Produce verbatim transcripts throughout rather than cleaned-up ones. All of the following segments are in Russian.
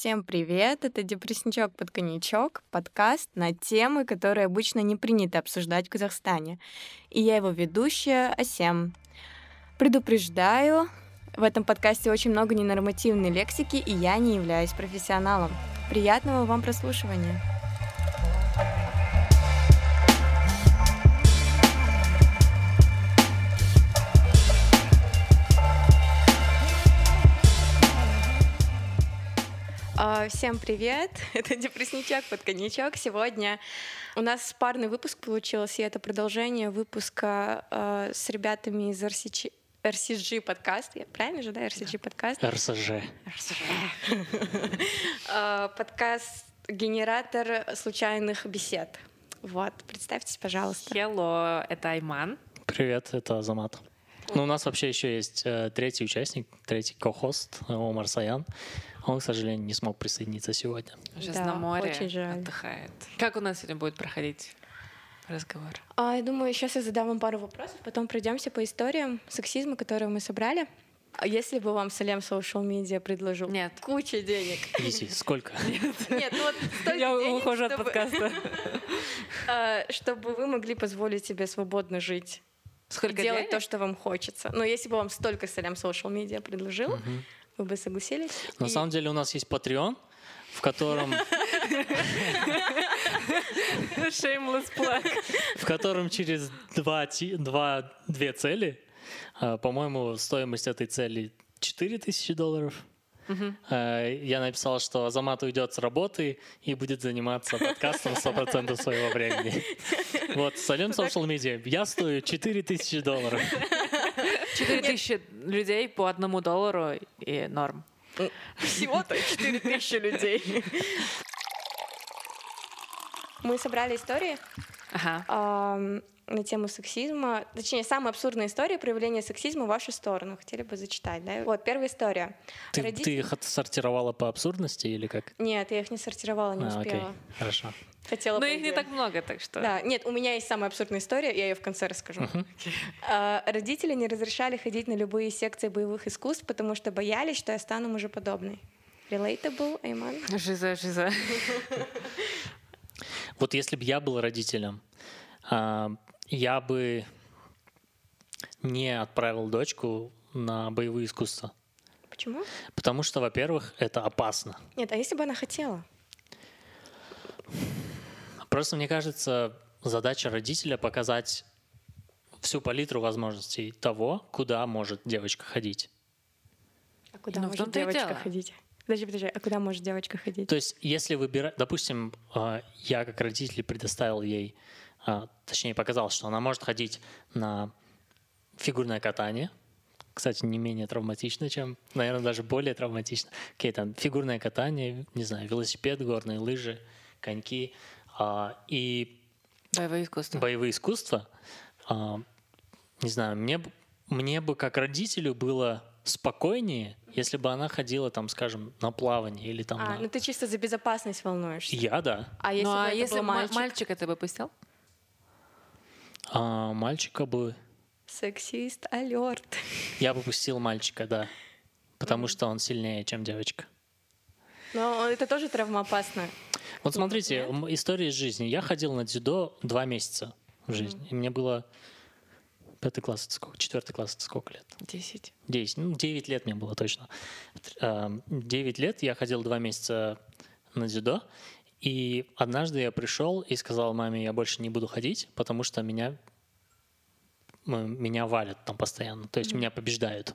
Всем привет! Это «Депрессничок под коньячок» — подкаст на темы, которые обычно не принято обсуждать в Казахстане. И я его ведущая, Асем. Предупреждаю, в этом подкасте очень много ненормативной лексики, и я не являюсь профессионалом. Приятного вам прослушивания! Всем привет! Это «Депрессничок под коньячок». Сегодня у нас парный выпуск получился, и это продолжение выпуска э, с ребятами из эр си джи, эр си джи Podcast. Я правильно же, да, эр си джи Podcast? эр си джи. эр си джи. Подкаст «Генератор случайных бесед». Вот, представьтесь, пожалуйста. Hello, это Айман. Привет, это Азамат. Ну, у нас вообще еще есть э, третий участник, третий ко-хост, Омар Саян. Он, к сожалению, не смог присоединиться сегодня. Сейчас да, на море очень жаль. Отдыхает. Как у нас сегодня будет проходить разговор? А, я думаю, сейчас я задам вам пару вопросов, потом пройдемся по историям сексизма, которые мы собрали. А если бы вам Салем Social Media предложил? Нет. Куча денег. Иди, сколько? Нет. Нет, ну вот столько я денег, ухожу чтобы... от подкаста. Чтобы вы могли позволить себе свободно жить. Сколько делать денег? То, что вам хочется. Но если бы вам столько Салем Social Media предложил, угу. Вы бы согласились? На и... самом деле у нас есть Patreon, в котором... Shameless plug. В котором через два, два, две цели, по-моему, стоимость этой цели четыре тысячи долларов. Uh-huh. Я написал, что Азамат уйдет с работы и будет заниматься подкастом сто процентов своего времени. Вот, Салем Social Media. Я стою четыре тысячи долларов. четыре тысячи людей по одному доллару и норм. Всего-то четыре тысячи людей. Мы собрали истории. Ага. На тему сексизма, точнее, самая абсурдная история проявления сексизма в вашу сторону. Хотели бы зачитать, да? Вот, первая история. Ты, Родитель... ты их сортировала по абсурдности или как? Нет, я их не сортировала, не а, успела. Окей, хорошо. Хотела Но их не так много, так что... Да, нет, у меня есть самая абсурдная история, я ее в конце расскажу. Uh-huh. а, родители не разрешали ходить на любые секции боевых искусств, потому что боялись, что я стану мужеподобной. Relatable, Айман? Жиза, жиза. Вот если бы я был родителем, я бы не отправил дочку на боевые искусства. Почему? Потому что, во-первых, это опасно. Нет, а если бы она хотела? Просто, мне кажется, задача родителя — показать всю палитру возможностей того, куда может девочка ходить. А куда Но может девочка ходить? Подожди, подожди, а куда может девочка ходить? То есть, если выбирать... Допустим, я как родитель предоставил ей... Точнее, показалось, что она может ходить на фигурное катание. Кстати, не менее травматично, чем, наверное, даже более травматично. Окей, там фигурное катание, не знаю, велосипед, горные лыжи, коньки а, и боевые искусства. Боевые искусства. А, не знаю, мне, мне бы как родителю было спокойнее, если бы она ходила, там, скажем, на плавание или там. А, на... ну ты чисто за безопасность волнуешься. Я, да. А если, ну, бы а это если был мальчик? мальчика ты бы пустил? А, мальчика бы... Сексист алерт. Я бы пустил мальчика, да. Потому mm-hmm. что он сильнее, чем девочка. Но это тоже травмоопасно. Вот смотрите, Нет? история из жизни. Я ходил на дзюдо два месяца в жизни. Mm-hmm. И мне было... Пятый класс — это сколько? Четвертый класс — это сколько лет? Десять. Десять. Ну, девять лет мне было точно. Девять лет я ходил два месяца на дзюдо. И однажды я пришел и сказал маме, я больше не буду ходить, потому что меня, меня валят там постоянно, то есть mm-hmm. меня побеждают.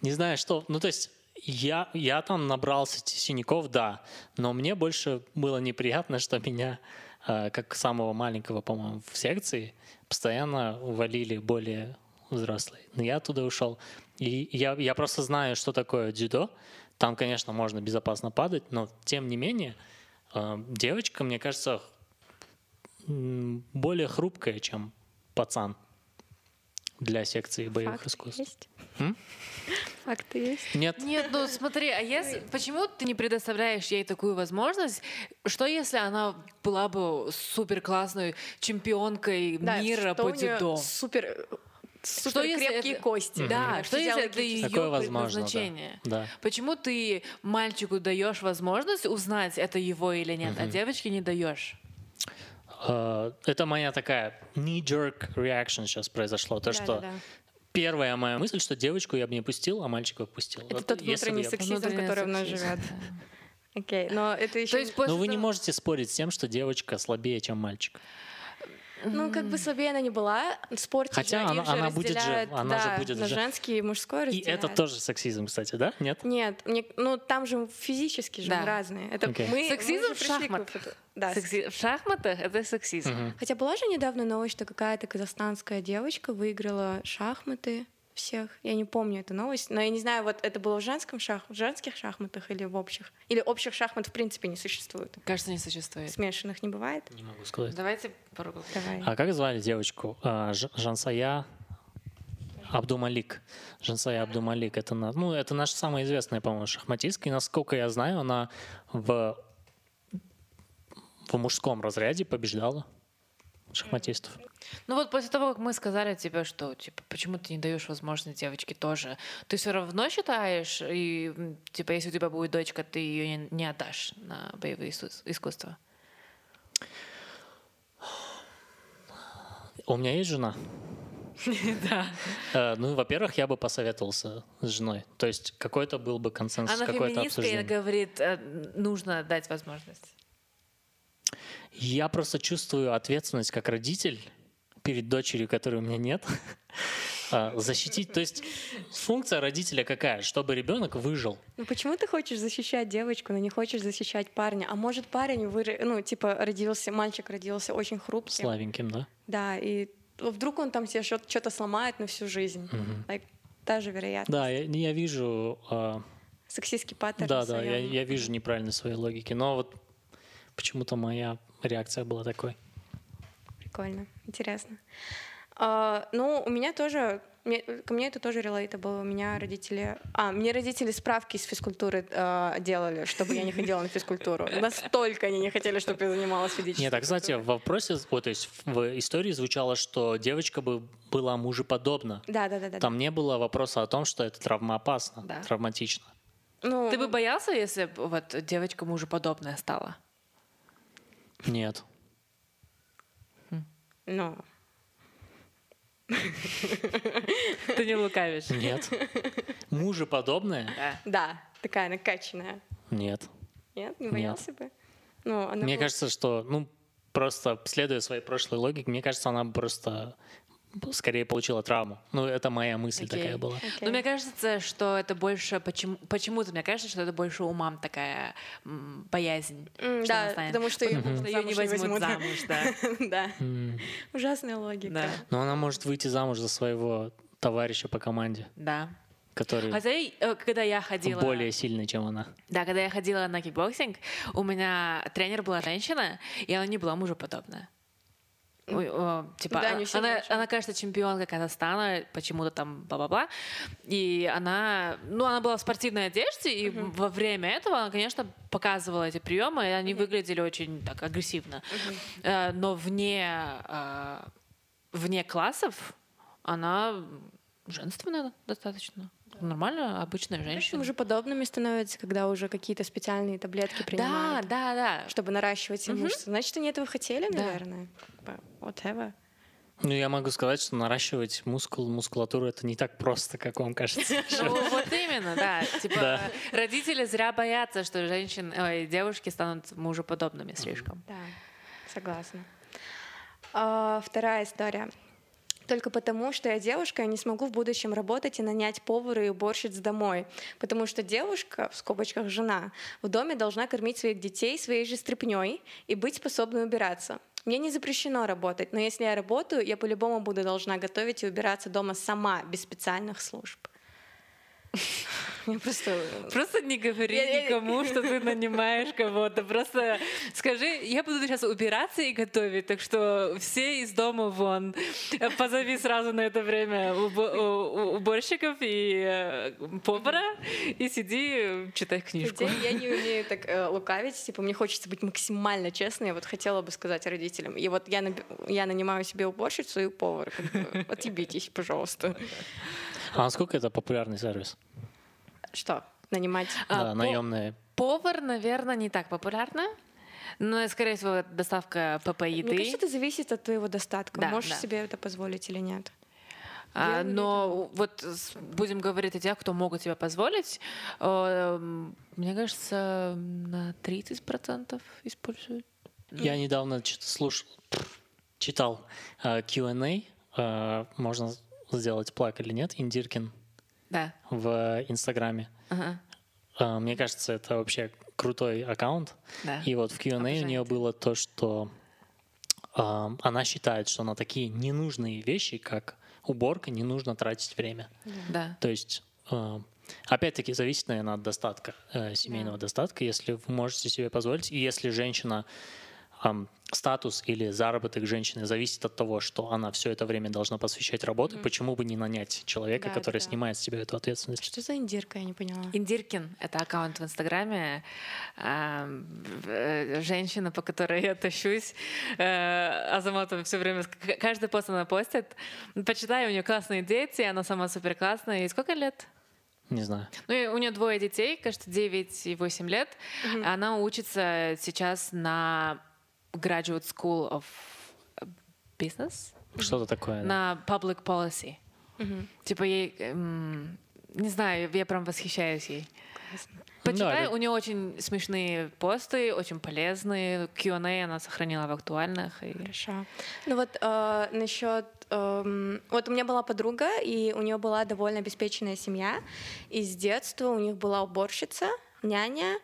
Не знаю, что... Ну, то есть я, я там набрался синяков, да, но мне больше было неприятно, что меня, э, как самого маленького, по-моему, в секции, постоянно валили более взрослые. Но я оттуда ушел. И я, я просто знаю, что такое дзюдо. Там, конечно, можно безопасно падать, но тем не менее девочка, мне кажется, более хрупкая, чем пацан для секции боевых Факты искусств. Есть? М? Факты есть? Нет. Нет, ну смотри, а если, почему ты не предоставляешь ей такую возможность? Что если она была бы супер классной чемпионкой да, мира по дзюдо? Супер супер крепкие кости. Да, что если это ее предназначение? Почему ты мальчику даешь возможность узнать, это его или нет, а девочке не даешь? Это моя такая knee-jerk reaction сейчас произошло. То, что первая моя мысль, что девочку я бы не пустил, а мальчика пустил. Это тот внутренний сексизм, который в нас живет. Окей, но это еще... Но вы не можете спорить с тем, что девочка слабее, чем мальчик. Ну, как бы слабее она не была, в спорте хотя же, она, она же разделяют же, она да, же будет на же. Женский и мужской разделяют. И это тоже сексизм, кстати, да? Нет? Нет, мне, ну там же физически же да. мы разные. Это okay. мы, сексизм мы в шахматах. Да. Секси... В шахматах это сексизм. Uh-huh. Хотя была же недавно новость, что какая-то казахстанская девочка выиграла шахматы всех. Я не помню эту новость, но я не знаю, вот это было в женском шах... в женских шахматах или в общих. Или общих шахмат в принципе не существует. Кажется, не существует. Смешанных не бывает. Не могу сказать. Давайте поругаем. Давай. А как звали девочку? Жансая Абдумалик. Жансая Абдумалик. Это, ну, это наша самая известная, по-моему, шахматистка. И, насколько я знаю, она в, в мужском разряде побеждала шахматистов. Ну вот после того, как мы сказали тебе, что типа почему ты не даешь возможность девочке тоже, ты все равно считаешь, и типа если у тебя будет дочка, ты ее не отдашь на боевые искусства? У меня есть жена. Да. Ну, во-первых, я бы посоветовался с женой. То есть какой-то был бы консенсус, какое-то обсуждение. Она феминистка и говорит, нужно дать возможность. Я просто чувствую ответственность как родитель перед дочерью, которой у меня нет, защитить. То есть функция родителя какая? Чтобы ребенок выжил. Ну почему ты хочешь защищать девочку, но не хочешь защищать парня? А может парень, выр... ну типа родился, мальчик родился очень хрупким. Слабеньким, да? Да, и вдруг он там себе что-то сломает на всю жизнь. Угу. Like, та же вероятность. Да, я, я вижу... Э... Сексистский паттерн. Да, да, я, я вижу неправильность своей логики. Но вот почему-то моя реакция была такой. Прикольно, интересно. А, ну, у меня тоже, мне, ко мне это тоже релейта было. У меня родители... А, мне родители справки из физкультуры а, делали, чтобы я не ходила на физкультуру. Настолько они не хотели, чтобы я занималась физической. Нет, а, кстати, в вопросе, вот, то есть в истории звучало, что девочка бы была мужеподобна. Да, да, да, да. Там да. не было вопроса о том, что это травмоопасно, да. травматично. Ну, ты бы боялся, если вот девочка мужеподобная стала? Нет. Ну. Ты не лукавишь. Нет. Мужеподобная? Да. Да, такая накачанная. Нет. Нет, не боялся бы. Ну, она мне была... кажется, что, ну, просто следуя своей прошлой логике, мне кажется, она просто скорее получила травму. Ну, это моя мысль okay. такая была. Okay. Но мне кажется, что это больше... Почему, почему-то мне кажется, что это больше у мам такая м, боязнь. Mm, что да, потому что, потому что ее не возьмут замуж. Да. Ужасная логика. Но она может выйти замуж за своего товарища по команде. Да. Который Хотя, когда я ходила, более сильный, чем она. Да, когда я ходила на кикбоксинг, у меня тренер была женщина, и она не была мужеподобная. Ой, о, типа, да, она, она, она, кажется, чемпионка Казахстана, почему-то там бла-бла-бла. И она, ну, она была в спортивной одежде, и uh-huh. во время этого она, конечно, показывала эти приемы, и они uh-huh. выглядели очень так агрессивно. Uh-huh. Но вне, вне классов она женственная достаточно. Нормально, обычная женщина. Уже подобными становятся, когда уже какие-то специальные таблетки принимают. Да, да, да. Чтобы наращивать угу. мышцы. Значит, они этого хотели, да. наверное. Whatever. Ну, я могу сказать, что наращивать мускул, мускулатуру это не так просто, как вам кажется. Ну, вот именно, да. Типа родители зря боятся, что женщины, девушки станут мужеподобными слишком. Да, согласна. Вторая история. Только потому, что я девушка, я не смогу в будущем работать и нанять повара и уборщиц домой. Потому что девушка, в скобочках жена, в доме должна кормить своих детей своей же стряпнёй и быть способной убираться. Мне не запрещено работать, но если я работаю, я по-любому буду должна готовить и убираться дома сама, без специальных служб. Просто... просто не говори никому, что ты нанимаешь кого-то. Просто скажи, я буду сейчас убираться и готовить, так что все из дома вон. Позови сразу на это время уборщиков и повара и сиди, читай книжку. Я не умею так лукавить, типа мне хочется быть максимально честной, я вот хотела бы сказать родителям. И вот я, я нанимаю себе уборщицу и повара. Отъебитесь, пожалуйста. А насколько это популярный сервис? Что? Нанимать? Да, а, наемные. Повар, наверное, не так популярно, но, скорее всего, доставка ПП еды. Мне кажется, это зависит от твоего достатка. Да, можешь да. себе это позволить или нет. А, но это? Вот будем говорить о тех, кто могут себе позволить. Мне кажется, на тридцать процентов используют. Я недавно слушал, читал кью энд эй. Можно сделать плаг или нет. Индиркин. Да. В Инстаграме. Ага. Мне кажется, это вообще крутой аккаунт. Да. И вот в кью энд эй обожаете. У нее было то, что э, она считает, что на такие ненужные вещи, как уборка, не нужно тратить время. Да. Да. То есть, э, опять-таки, зависит, наверное, от достатка, э, семейного да. достатка, если вы можете себе позволить. И если женщина, э, статус или заработок женщины зависит от того, что она все это время должна посвящать работе, mm-hmm. почему бы не нанять человека, да, который да. снимает с себя эту ответственность? Что за индирка, я не поняла. Индиркин — это аккаунт в Инстаграме. Женщина, по которой я тащусь, Азаматом все время, каждый пост она постит. Почитаю, у нее классные дети, она сама супер классная. И сколько лет? Не знаю. Ну, у нее двое детей, кажется, девять и восемь лет. Mm-hmm. Она учится сейчас на Graduate School of Business. Что-то такое. На Public Policy. Mm-hmm. Типа ей... Эм, не знаю, я прям восхищаюсь ей. Почитай, no, у нее очень смешные посты, очень полезные. кью энд эй она сохранила в актуальных. И... Хорошо. Ну вот э, насчет... Э, вот у меня была подруга, и у нее была довольно обеспеченная семья. И с детства у них была уборщица, няня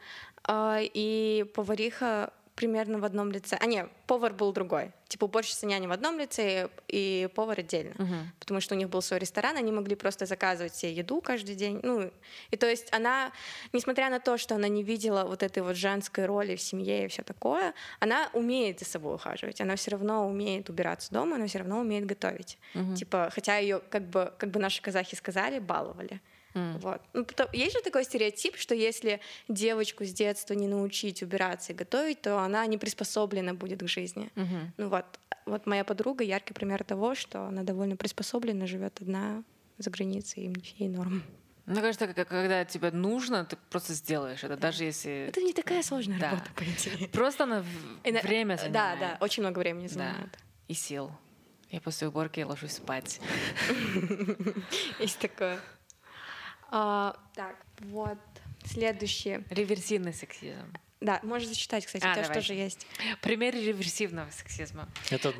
э, и повариха... примерно в одном лице. А не, повар был другой. Типа уборщица, няня в одном лице и повар отдельно. Uh-huh. Потому что у них был свой ресторан, они могли просто заказывать себе еду каждый день. Ну, и то есть она, несмотря на то, что она не видела вот этой вот женской роли в семье и все такое, она умеет за собой ухаживать, она все равно умеет убираться дома, она все равно умеет готовить. Uh-huh. Типа, хотя ее, как бы, как бы наши казахи сказали, баловали. Mm. Вот. Ну, потому, есть же такой стереотип, что если девочку с детства не научить убираться и готовить, то она не приспособлена будет к жизни. Mm-hmm. Ну вот, вот моя подруга яркий пример того, что она довольно приспособлена, живет одна за границей, и ей норм. Мне кажется, когда тебе нужно, ты просто сделаешь это, да. даже если... Это не такая сложная да. работа, по идее. Просто она время занимает. Да, да, очень много времени занимает. Да. И сил. Я после уборки ложусь спать. Есть такое. Uh, так, вот, следующее. Реверсивный сексизм. Да, можешь зачитать, кстати, а, у тебя давай. Тоже есть. Пример реверсивного сексизма. Это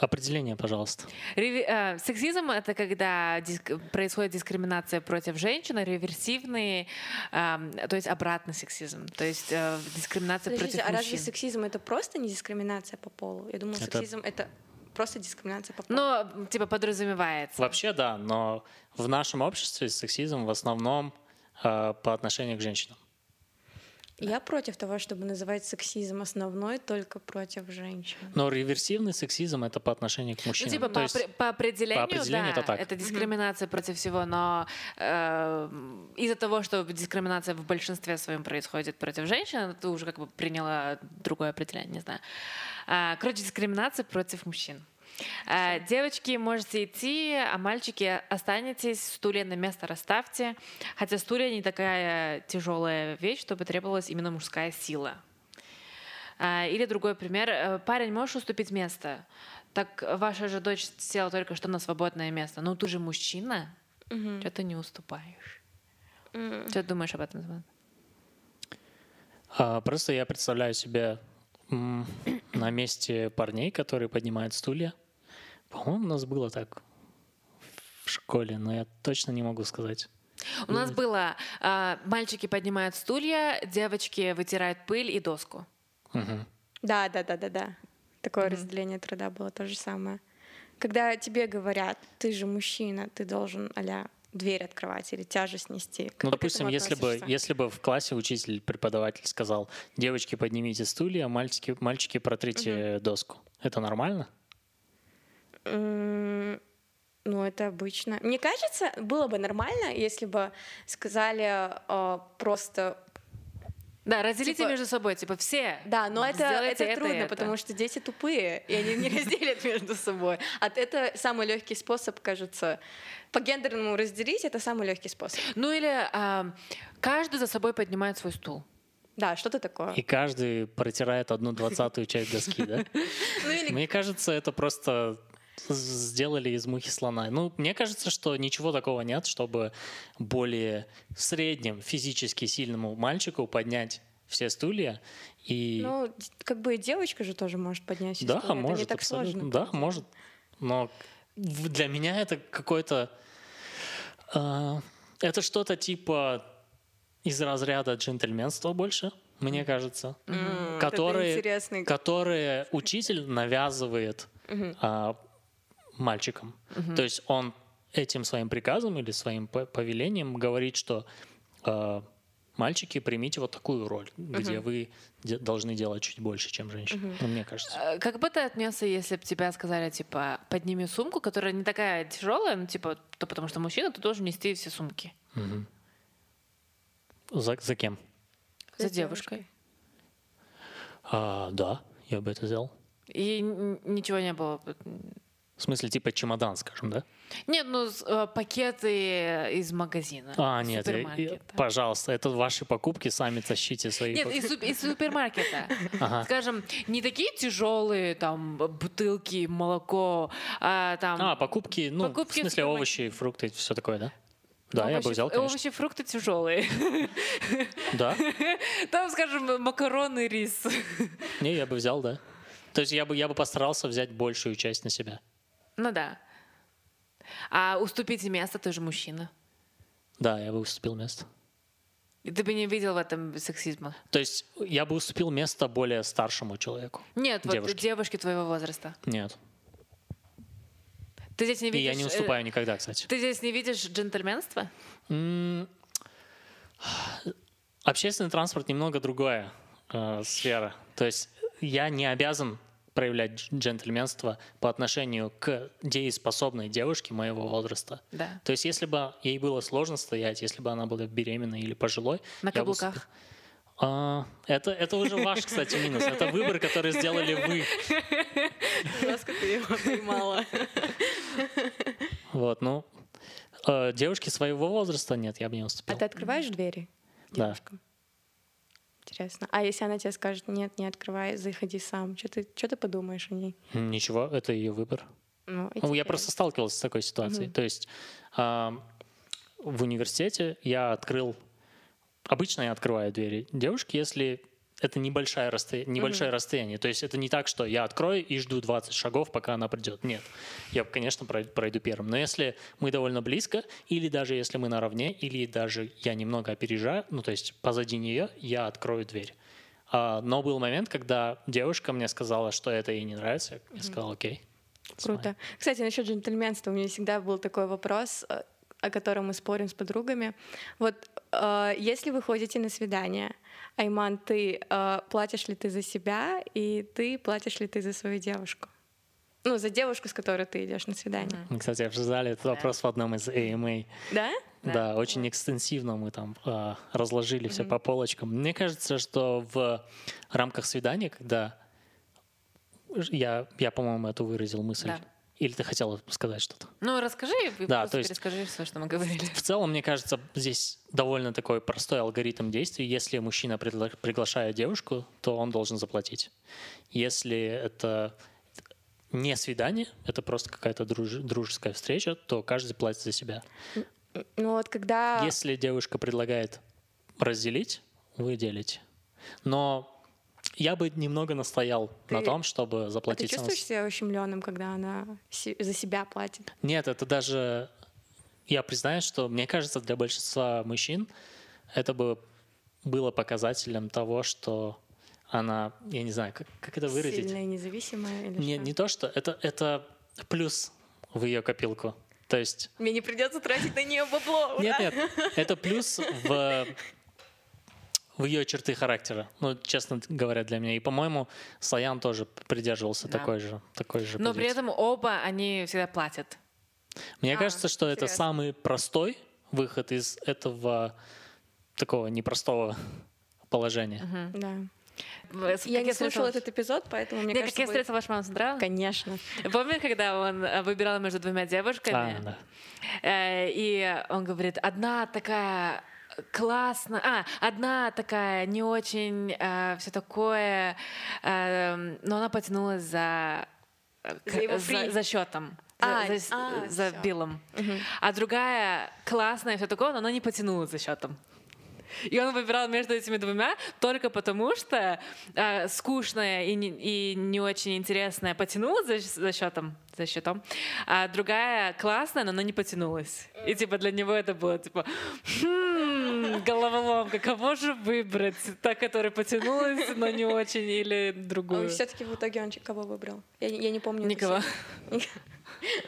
определение, пожалуйста. Реви- э, сексизм — это когда диск- происходит дискриминация против женщины, реверсивный, э, то есть обратный сексизм, то есть э, дискриминация Подождите, против а мужчин. А разве сексизм — это просто не дискриминация по полу? Я думала, это... сексизм — это... Просто дискриминация по полу. Ну, типа подразумевается. Вообще, да, но в нашем обществе сексизм в основном э, по отношению к женщинам. Я да. против того, чтобы называть сексизм основной только против женщин. Но реверсивный сексизм — это по отношению к мужчинам. Ну, типа, по, опре- по определению, по определению да, это, так. это дискриминация mm-hmm. против всего, но э, из-за того, что дискриминация в большинстве своем происходит против женщин, ты уже как бы приняла другое определение, не знаю. Э, короче, дискриминация против мужчин. Э, девочки, можете идти, а мальчики, останетесь, стулья на место расставьте. Хотя стулья не такая тяжелая вещь, чтобы требовалась именно мужская сила. Э, или другой пример. Парень, можешь уступить место? Так ваша же дочь села только что на свободное место. Ну ты же мужчина, mm-hmm. что ты не уступаешь? Mm-hmm. Что ты думаешь об этом, Азамат? А, просто я представляю себе м- на месте парней, которые поднимают стулья. По-моему, у нас было так в школе, но я точно не могу сказать. У нас было э, мальчики поднимают стулья, девочки вытирают пыль и доску. Угу. Да, да, да, да, да. Такое угу. разделение труда было то же самое. Когда тебе говорят, ты же мужчина, ты должен а-ля дверь открывать или тяжесть нести. Как ну, допустим, если бы, если бы в классе учитель, преподаватель сказал: девочки, поднимите стулья, мальчики, мальчики протрите угу. доску. Это нормально? Mm-hmm. Ну, это обычно. Мне кажется, было бы нормально, если бы сказали э, просто... Да, разделите типа... между собой, типа все. Да, но это, это, это трудно, это. Потому что дети тупые, и они не разделят между собой. А это самый легкий способ, кажется. По гендерному разделить — это самый легкий способ. Ну или э, каждый за собой поднимает свой стул. Да, что-то такое. И каждый протирает одну двадцатую часть доски, да? Мне кажется, это просто... сделали из мухи слона. Ну, мне кажется, что ничего такого нет, чтобы более средним физически сильному мальчику поднять все стулья. И... Ну, как бы и девочка же тоже может поднять все да, стулья. Может, это не так сложно. Да, может. Но для меня это какой-то... Э, это что-то типа из разряда джентльменства больше, мне кажется. Mm, которые, которые учитель навязывает э, мальчиком. Uh-huh. То есть он этим своим приказом или своим повелением говорит, что э, мальчики, примите вот такую роль, uh-huh. где вы де- должны делать чуть больше, чем женщины. Uh-huh. Ну, мне кажется. Как бы ты отнесся, если бы тебе сказали, типа, подними сумку, которая не такая тяжелая, ну, типа, то потому что мужчина, ты должен нести все сумки. Uh-huh. За, за кем? За, за девушкой. А, да, я бы это сделал. И ничего не было... В смысле, типа чемодан, скажем, да? Нет, ну пакеты из магазина. А, нет, я, пожалуйста, это ваши покупки, сами тащите свои. Нет, из, из супермаркета. Ага. Скажем, не такие тяжелые, там, бутылки, молоко, а, там... А, покупки, ну, покупки в смысле в овощи, фрукты, все такое, да? Да, овощи, я бы взял, конечно. Овощи, фрукты тяжелые. Да. Там, скажем, макароны, рис. Не, я бы взял, да. То есть я бы, я бы постарался взять большую часть на себя. Ну да. А уступите место, ты же мужчина. Да, я бы уступил место. И ты бы не видел в этом сексизма? То есть я бы уступил место более старшему человеку? Нет, девушке. Вот девушке твоего возраста. Нет. Ты здесь не видишь... И я не уступаю э, никогда, кстати. Ты здесь не видишь джентльменства? М- Общественный транспорт немного другая э, сфера. То есть я не обязан проявлять джентльменство по отношению к дееспособной девушке моего возраста. Да. То есть если бы ей было сложно стоять, если бы она была беременной или пожилой... На каблуках? Бы... А, это, это уже ваш, кстати, минус. Это выбор, который сделали вы. Насколько ты его поймала. Вот, ну... Девушки своего возраста нет, я бы не уступил. А ты открываешь двери девушкам? Да. Интересно. А если она тебе скажет: нет, не открывай, заходи сам, что ты, что ты подумаешь о ней? Ничего, это ее выбор. Ну, ну, я просто сталкивался с такой ситуацией. Угу. То есть э, в университете я открыл... Обычно я открываю двери девушки, если это небольшое, расстоя... небольшое угу. расстояние. То есть это не так, что я открою и жду двадцать шагов, пока она придет. Нет, я, конечно, пройду первым. Но если мы довольно близко, или даже если мы наравне, или даже я немного опережаю, ну то есть позади нее, я открою дверь. А, но был момент, когда девушка мне сказала, что это ей не нравится. Я сказал: окей. Круто. Кстати, насчет джентльменства. У меня всегда был такой вопрос, о котором мы спорим с подругами. Вот э, если вы ходите на свидание, Айман, ты э, платишь ли ты за себя, и ты платишь ли ты за свою девушку? Ну, за девушку, с которой ты идешь на свидание. Мы, кстати, обсуждали этот да. вопрос в одном из эй эм эй. Да? Да, да. Очень экстенсивно мы там э, разложили mm-hmm. все по полочкам. Мне кажется, что в рамках свидания, когда... Я, я по-моему, это выразил мысль. Да. Или ты хотела сказать что-то? Ну, расскажи, и да, просто перескажи все, что мы говорили. В целом, мне кажется, здесь довольно такой простой алгоритм действий. Если мужчина пригла- приглашает девушку, то он должен заплатить. Если это не свидание, это просто какая-то друж- дружеская встреча, то каждый платит за себя. Ну, вот когда... Если девушка предлагает разделить, вы делите. Но... Я бы немного настоял ты... на том, чтобы заплатить. А ты чувствуешь себя ущемленным, когда она за себя платит? Нет, это даже... Я признаюсь, что, мне кажется, для большинства мужчин это бы было показателем того, что она... Я не знаю, как, как это выразить? Сильная, независимая? Или не, не то, что... Это, это плюс в ее копилку. То есть... Мне не придется тратить на нее бабло. Нет, нет. Это плюс в... в ее черты характера, ну, честно говоря, для меня. И, по-моему, Саян тоже придерживался да. такой же, такой же. Но позиции. При этом оба они всегда платят. Мне а, кажется, что интересно. Это самый простой выход из этого такого непростого положения. Угу. Да. Я не слушала этот эпизод, поэтому мне кажется... Как я встретила вашу маму с утра? Конечно. Помню, когда он выбирал между двумя девушками? И он говорит, одна такая... Классно. А, одна такая не очень, э, все такое, э, но она потянулась за, за, за, за счетом, а, за, а, за билом. Угу. А другая классная, все такое, но она не потянулась за счетом. И он выбирал между этими двумя только потому, что э, скучная и не, и не очень интересная потянулась за, за счетом, за счетом, а другая классная, но она не потянулась. И типа для него это было типа хм, головоломка, кого же выбрать? Та, которая потянулась, но не очень, или другую? Все-таки в итоге он кого выбрал? Я, я не помню. Никого.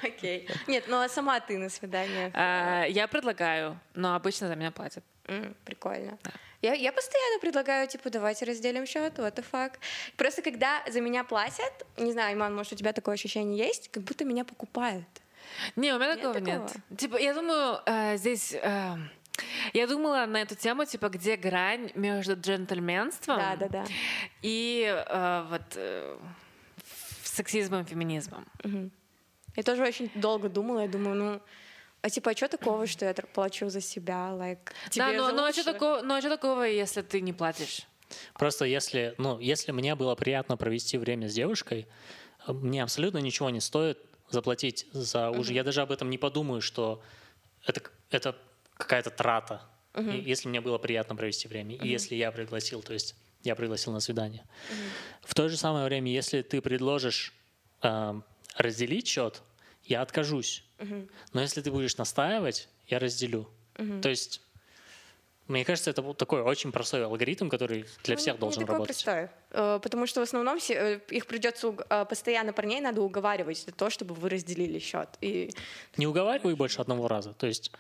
Окей. Нет, ну а сама ты на свидание? Я предлагаю, но обычно за меня платят. Mm, прикольно. Yeah. Я, я постоянно предлагаю, типа, давайте разделим счет, what the fuck. Просто когда за меня платят, не знаю, Айман, может, у тебя такое ощущение есть, как будто меня покупают. Не, у меня нет, такого, такого нет. Типа, я думаю, э, здесь... Э... Я думала на эту тему, типа, где грань между джентльменством да, да, да. и э, вот, э, сексизмом, феминизмом. Mm-hmm. Я тоже очень долго думала, я думаю, ну... А типа, а что такого, что я плачу за себя? Like, да, но, но, а что такого, но а что такого, если ты не платишь? Просто если, ну, если мне было приятно провести время с девушкой, мне абсолютно ничего не стоит заплатить за ужин. Uh-huh. Я даже об этом не подумаю, что это, это какая-то трата, uh-huh. если мне было приятно провести время, uh-huh. и если я пригласил, то есть я пригласил на свидание. Uh-huh. В то же самое время, если ты предложишь э, разделить счет, я откажусь. Uh-huh. Но если ты будешь настаивать, я разделю. Uh-huh. То есть, мне кажется, это такой очень простой алгоритм, который для ну, всех не должен такой работать. Простой. Потому что в основном их придется постоянно парней надо уговаривать для того, чтобы вы разделили счет. И... Не уговаривай больше одного раза. То есть,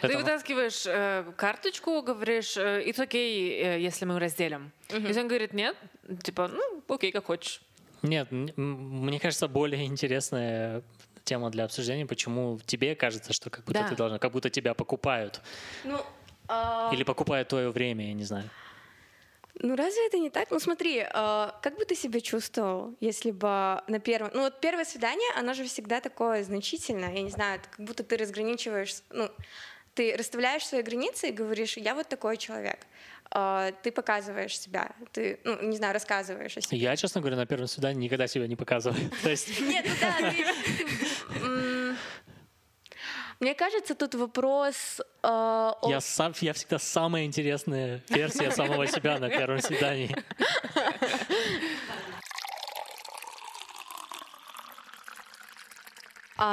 ты этому... вытаскиваешь э, карточку, говоришь, it's okay, если мы разделим. Uh-huh. Если он говорит нет, типа, ну, окей, как хочешь. Нет, мне кажется, более интересная тема для обсуждения, почему тебе кажется, что как будто да. ты должна, как будто тебя покупают. Ну, э... Или покупают твое время, я не знаю. Ну разве это не так? Ну смотри, э, как бы ты себя чувствовал, если бы на первом... Ну вот первое свидание, оно же всегда такое значительное, я не знаю, как будто ты разграничиваешь... Ну, ты расставляешь свои границы и говоришь, я вот такой человек. Ты показываешь себя, ты, ну, не знаю, рассказываешь о себе. Я, честно говоря, на первом свидании никогда себя не показываю. Нет, ну да, ты... Мне кажется, тут вопрос... Я всегда самая интересная версия самого себя на первом свидании.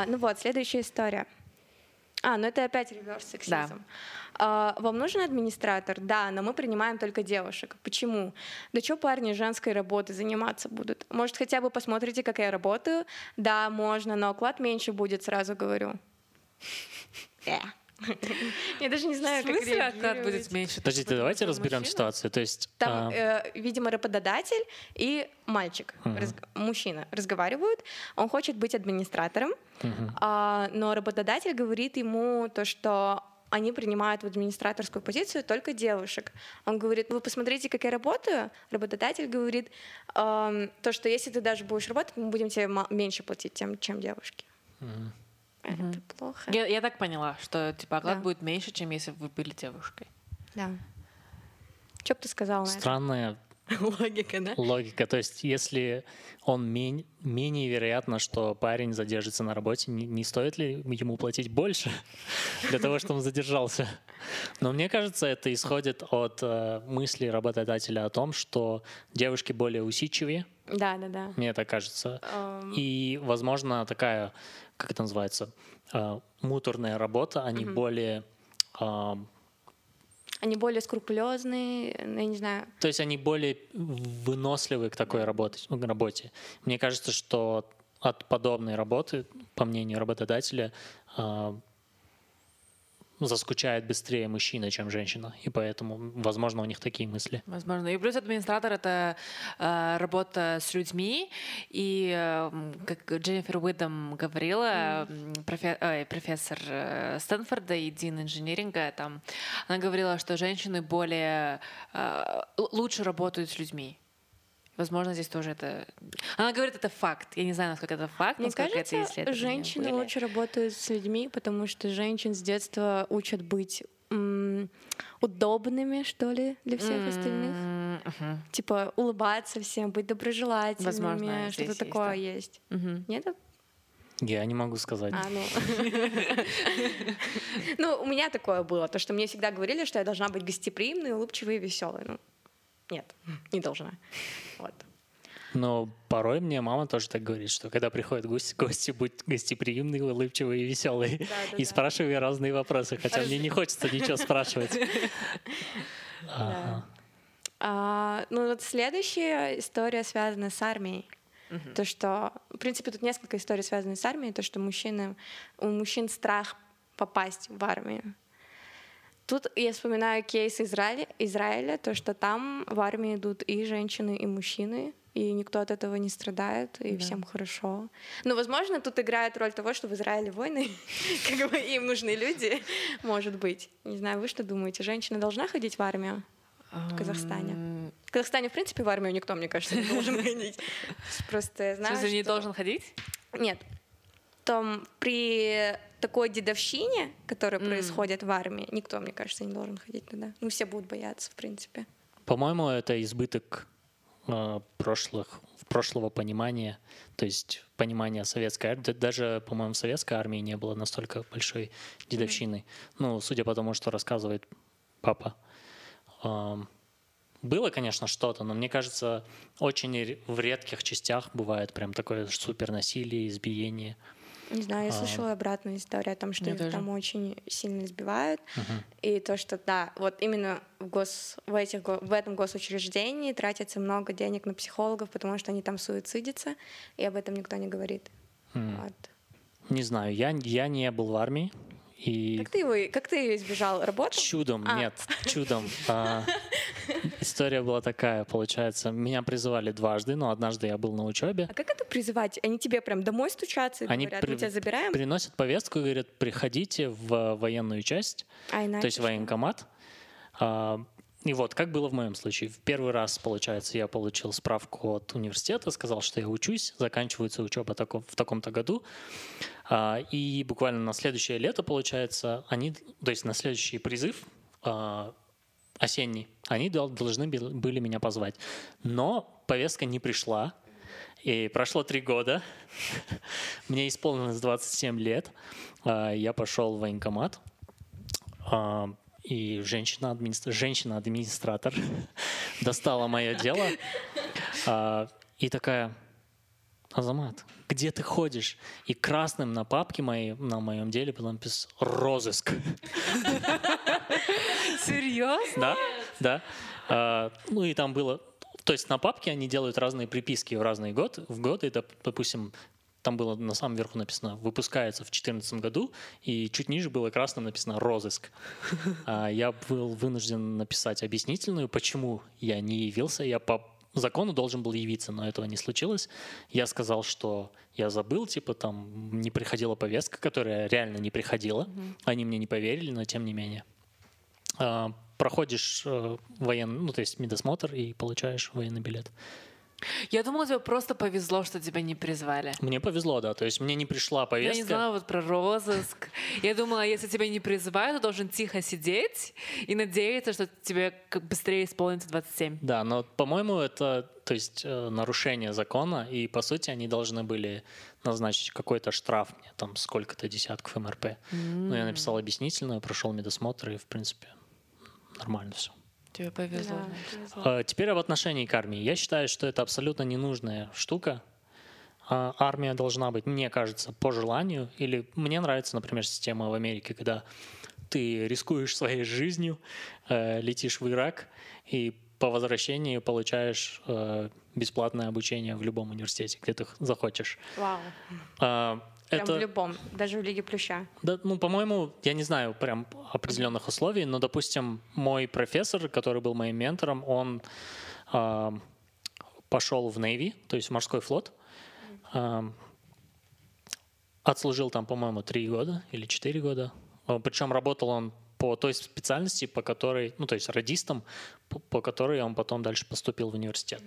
Ну вот, следующая история. А, ну это опять реверс-сексизм. Да. Вам нужен администратор? Да, но мы принимаем только девушек. Почему? Да что парни женской работы заниматься будут? Может, хотя бы посмотрите, как я работаю? Да, можно, но оклад меньше будет, сразу говорю. Я даже не знаю, как оклад будет меньше. Подождите, давайте разберем ситуацию. То есть там, видимо, работодатель и мальчик, мужчина, разговаривают. Он хочет быть администратором. Uh-huh. Но работодатель говорит ему то, что они принимают в администраторскую позицию только девушек. Он говорит, вы посмотрите, как я работаю. Работодатель говорит, то, что если ты даже будешь работать, мы будем тебе меньше платить, чем девушки. Uh-huh. Это uh-huh. плохо. Я, я так поняла, что типа оклад да. будет меньше, чем если бы вы были девушкой. Да. Что бы ты сказала? Странная логика, да? Логика. То есть, если он мен... менее вероятно, что парень задержится на работе, не, не стоит ли ему платить больше для того, чтобы он задержался? Но мне кажется, это исходит от э, мысли работодателя о том, что девушки более усидчивее. Да, да, да. Мне так кажется. Um... И, возможно, такая, как это называется, э, муторная работа, они mm-hmm. более... Э, Они более скрупулезные, я не знаю. То есть они более выносливы к такой работе. Мне кажется, что от подобной работы, по мнению работодателя, заскучает быстрее мужчина, чем женщина. И поэтому, возможно, у них такие мысли. Возможно. И плюс администратор — это э, работа с людьми. И, э, как Дженнифер Уидом говорила, mm. профе, э, профессор Стэнфорда и дин инжиниринга, там, она говорила, что женщины более э, лучше работают с людьми. Возможно, здесь тоже это... Она говорит, это факт. Я не знаю, насколько это факт, но насколько кажется, это исследование. Женщины были. Лучше работают с людьми, потому что женщин с детства учат быть м- удобными, что ли, для всех mm-hmm. остальных. Uh-huh. Типа улыбаться всем, быть доброжелательными. Возможно, что-то такое есть. Да? есть. Uh-huh. Нет? Я не могу сказать. А, ну. ну, у меня такое было, то, что мне всегда говорили, что я должна быть гостеприимной, улыбчивой и веселой. Ну. Нет, не должна. Вот. Но порой мне мама тоже так говорит, что когда приходят гости, гости будь гостеприимный, улыбчивый и веселый. Да, да, и да. спрашивай разные вопросы, хотя Раз... мне не хочется ничего спрашивать. Ну вот следующая история связана с армией. То, что, в принципе, тут несколько историй связаны с армией, то, что мужчины, у мужчин страх попасть в армию. Тут я вспоминаю кейс Израиля, Израиля, то, что там в армии идут и женщины, и мужчины, и никто от этого не страдает, и да. всем хорошо. Но, возможно, тут играет роль того, что в Израиле войны, как бы им нужны люди, может быть. Не знаю, вы что думаете, женщина должна ходить в армию в Казахстане? В Казахстане, в принципе, в армию никто, мне кажется, не должен ходить. Просто я знаю, что... не должен ходить? Нет. Там при... такой дедовщине, которая mm. происходит в армии, никто, мне кажется, не должен ходить туда. Ну, все будут бояться, в принципе. По-моему, это избыток э, прошлых, прошлого понимания, то есть понимания советской армии. Даже, по-моему, в советской армии не было настолько большой дедовщины. Mm. Ну, судя по тому, что рассказывает папа. Э, было, конечно, что-то, но мне кажется, очень в редких частях бывает прям такое супернасилие, избиение. Не знаю, я слышала обратную историю о том, что я их тоже. Там очень сильно избивают. Uh-huh. И то, что да, вот именно в, гос, в, этих, в этом госучреждении тратится много денег на психологов, потому что они там суицидятся, и об этом никто не говорит. Hmm. Вот. Не знаю, я, я не был в армии. И... Как ты его, как ты ее избежал? Работал? Чудом, а. нет, чудом. История была такая, получается, меня призывали дважды, но однажды я был на учебе. А как это призывать? Они тебе прям домой стучатся и Они говорят, при... мы тебя забираем? Приносят повестку и говорят, приходите в военную часть, а то есть военкомат. И вот, как было в моем случае. В первый раз, получается, я получил справку от университета, сказал, что я учусь, заканчивается учеба в таком-то году. И буквально на следующее лето, получается, они, то есть на следующий призыв осенний, они должны были меня позвать. Но повестка не пришла. И прошло три года. Мне исполнилось двадцать семь лет. Я пошел в военкомат. И женщина-администратор, женщина-администратор достала мое дело а, и такая: Азамат, где ты ходишь? И красным на папке моей, на моем деле был написан розыск. Серьезно? Да, да. Ну и там было, то есть на папке они делают разные приписки в разный год, в год, и допустим. Там было на самом верху написано «выпускается в две тысячи четырнадцатом году», и чуть ниже было красным написано «розыск». Я был вынужден написать объяснительную, почему я не явился. Я по закону должен был явиться, но этого не случилось. Я сказал, что я забыл, типа там не приходила повестка, которая реально не приходила. Они мне не поверили, но тем не менее. Проходишь военный, ну то есть медосмотр и получаешь военный билет. Я думала, тебе просто повезло, что тебя не призвали. Мне повезло, да, то есть мне не пришла повестка. Я не знала вот про розыск. Я думала, если тебя не призывают, ты должен тихо сидеть и надеяться, что тебе быстрее исполнится двадцать семь. Да, но, по-моему, это, то есть, нарушение закона, и, по сути, они должны были назначить какой-то штраф, мне там сколько-то десятков эм эр пэ. Mm. Но я написал объяснительную, прошел медосмотр, и, в принципе, нормально все. Тебе повезло. Да, повезло. Теперь об отношении к армии. Я считаю, что это абсолютно ненужная штука. Армия должна быть, мне кажется, по желанию. Или мне нравится, например, система в Америке, когда ты рискуешь своей жизнью, летишь в Ирак и по возвращении получаешь бесплатное обучение в любом университете, где ты захочешь. Вау. Прям это... в любом, даже в Лиге Плюща. Да, ну, по-моему, я не знаю прям определенных условий, но, допустим, мой профессор, который был моим ментором, он э, пошел в Navy, то есть в морской флот, э, отслужил там, по-моему, три года или четыре года. Причем работал он по той специальности, по которой, ну, то есть радистом, по, по которой он потом дальше поступил в университет.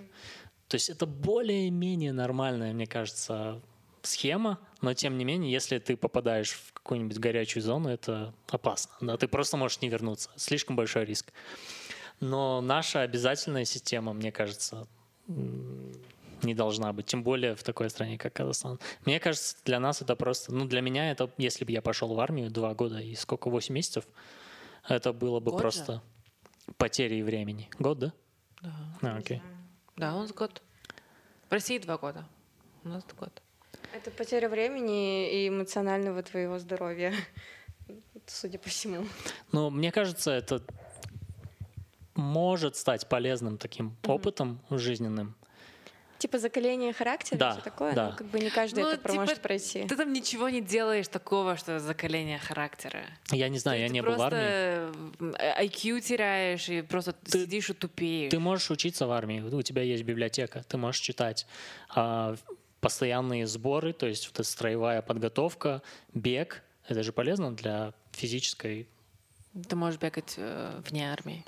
То есть это более-менее нормальная, мне кажется, схема, но тем не менее, если ты попадаешь в какую-нибудь горячую зону, это опасно. Да? Ты просто можешь не вернуться. Слишком большой риск. Но наша обязательная система, мне кажется, не должна быть. Тем более в такой стране, как Казахстан. Мне кажется, для нас это просто... Ну, для меня это, если бы я пошел в армию два года и сколько, восемь месяцев, это было бы год просто же? Потерей времени. Год, да? Да. А, окей. Да, у нас год. В России два года. У нас год. Это потеря времени и эмоционального твоего здоровья, судя по всему. Ну, мне кажется, это может стать полезным таким mm-hmm. опытом жизненным. Типа закаление характера, да, все такое? Да. Ну, как бы не каждый ну, это типа, может пройти. Ты там ничего не делаешь такого, что закаление характера. Я не знаю, ты, я ты не был в армии. ай кью теряешь и просто ты, сидишь и тупеешь. Ты можешь учиться в армии, у тебя есть библиотека, ты можешь читать. Постоянные сборы, то есть вот строевая подготовка, бег. Это же полезно для физической... Ты можешь бегать э, вне армии.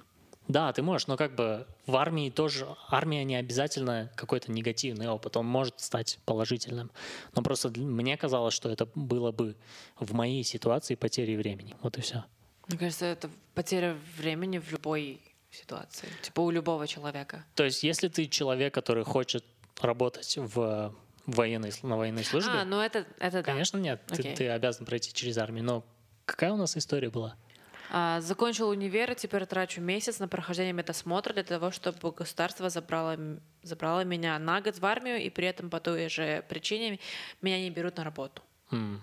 Да, ты можешь, но как бы в армии тоже... Армия не обязательно какой-то негативный опыт, он может стать положительным. Но просто мне казалось, что это было бы в моей ситуации потерей времени. Вот и все. Мне кажется, это потеря времени в любой ситуации. Типа у любого человека. То есть если ты человек, который хочет работать в... Военной, на военной службе? А, ну это, это конечно, да. Нет, okay. ты, ты обязан пройти через армию. Но какая у нас история была? А, закончил универ, теперь трачу месяц на прохождение медосмотра для того, чтобы государство забрало, забрало меня на год в армию, и при этом по той же причине меня не берут на работу. Mm.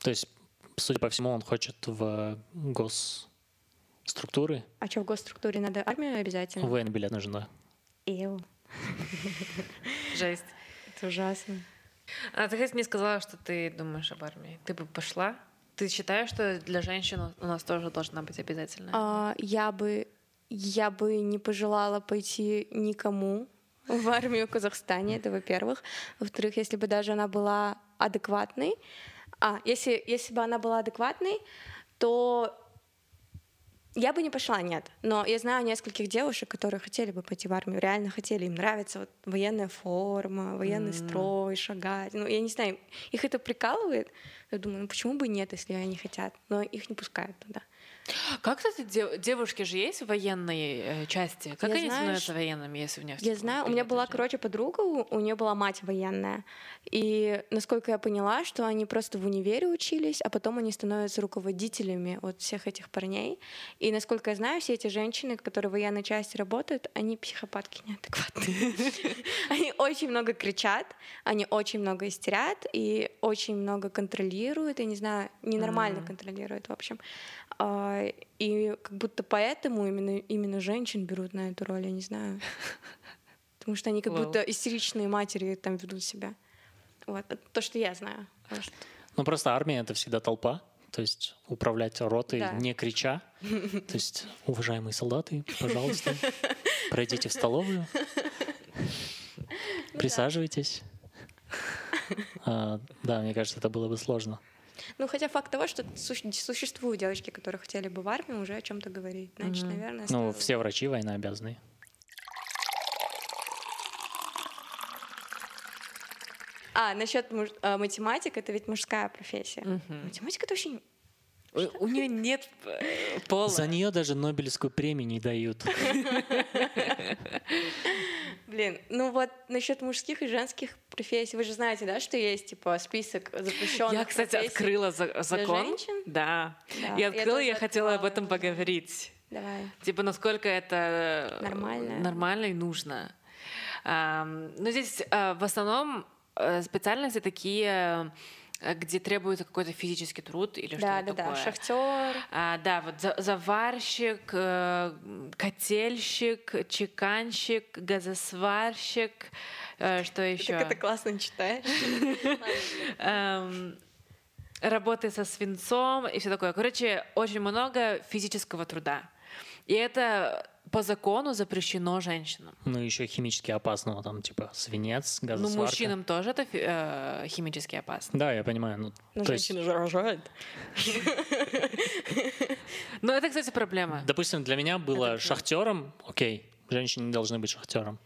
То есть, судя по всему, он хочет в госструктуры? А что в госструктуре? Надо армию обязательно? Военный билет нужен, да. Эу. Жесть. Это ужасно. А ты хоть мне сказала, что ты думаешь об армии? Ты бы пошла? Ты считаешь, что для женщин у нас тоже должна быть обязательно? А, я бы, я бы не пожелала пойти никому в армию в Казахстане, это во-первых. Во-вторых, если бы даже она была адекватной, а если, если бы она была адекватной, то я бы не пошла, нет. Но я знаю нескольких девушек, которые хотели бы пойти в армию, реально хотели, им нравится вот военная форма, военный mm. строй, шагать. Ну, я не знаю, их это прикалывает. Я думаю, ну почему бы нет, если они хотят? Но их не пускают туда. Как, кстати, дев- девушки же есть в военной э, части? Как я они знаю, становятся военными, если у них... Я знаю, у меня была, жизнь? короче, подруга, у нее была мать военная. И, насколько я поняла, что они просто в универе учились, а потом они становятся руководителями вот всех этих парней. И, насколько я знаю, все эти женщины, которые в военной части работают, они психопатки неадекватные. Они очень много кричат, они очень много истерят и очень много контролируют, я не знаю, ненормально контролируют, в общем. И как будто поэтому именно, именно женщин берут на эту роль, я не знаю. Потому что они как Лол. будто истеричные матери там ведут себя. Вот. То, что я знаю. Может. Ну просто армия — это всегда толпа. То есть управлять ротой, да. не крича. То есть, уважаемые солдаты, пожалуйста, пройдите в столовую, присаживайтесь. Да, мне кажется, это было бы сложно. Ну, хотя факт того, что существуют девочки, которые хотели бы в армию, уже о чем-то говорить. Значит, mm-hmm. наверное... Ну, все врачи военнообязаны. А, насчет муж... а, математик, это ведь мужская профессия. Mm-hmm. Математика — это очень... У, у нее нет пола. За нее даже Нобелевскую премию не дают. Блин, ну вот насчет мужских и женских профессий. Вы же знаете, да, что есть типа список запрещенных профессий? Я, кстати, открыла за- закон. Женщин? Да. да. Я открыла, я, я хотела об этом поговорить. Давай. Типа насколько это нормально, нормально и нужно. А, но здесь а, в основном специальности такие, где требуется какой-то физический труд или да, что-то да, такое. Да, да, шахтер. А, да, вот заварщик, котельщик, чеканщик, газосварщик Что еще? Ты так это классно читаешь. Работы со свинцом и все такое. Короче, очень много физического труда. И это по закону запрещено женщинам. Ну, еще химически опасного, там, типа, свинец, газосварка. Ну, мужчинам тоже это э, химически опасно. Да, я понимаю. Ну, ну женщина есть... же рожает. Ну, это, кстати, проблема. Допустим, для меня было шахтером, окей, женщины не должны быть шахтером.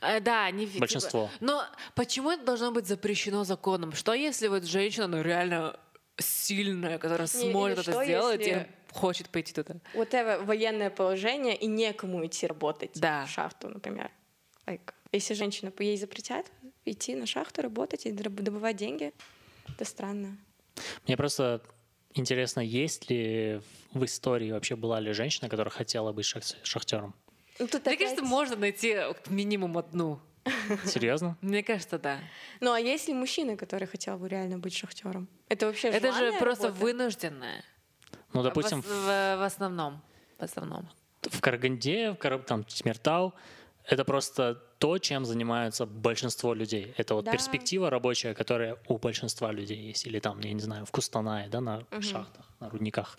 Да, не большинство. Типа, но почему это должно быть запрещено законом? Что если вот женщина, ну, реально сильная, которая не, сможет это что, сделать если... и хочет пойти туда? Вот это военное положение, и некому идти работать да. в шахту, например. Like, если женщина, ей запретят идти на шахту, работать и добывать деньги, это странно. Мне просто интересно, есть ли в истории вообще была ли женщина, которая хотела быть шахтером? Ну, тут Мне опять... кажется, можно найти минимум одну. Серьезно? Мне кажется, да. Ну а есть ли мужчина, который хотел бы реально быть шахтером? Это вообще Это же работа? просто вынужденное. Ну, допустим, в, в, в основном. В основном. В Караганде, в Караб, там, Темиртау это просто то, чем занимаются большинство людей. Это вот да. перспектива рабочая, которая у большинства людей есть. Или там, я не знаю, в Кустанае, да, на угу. шахтах, на рудниках.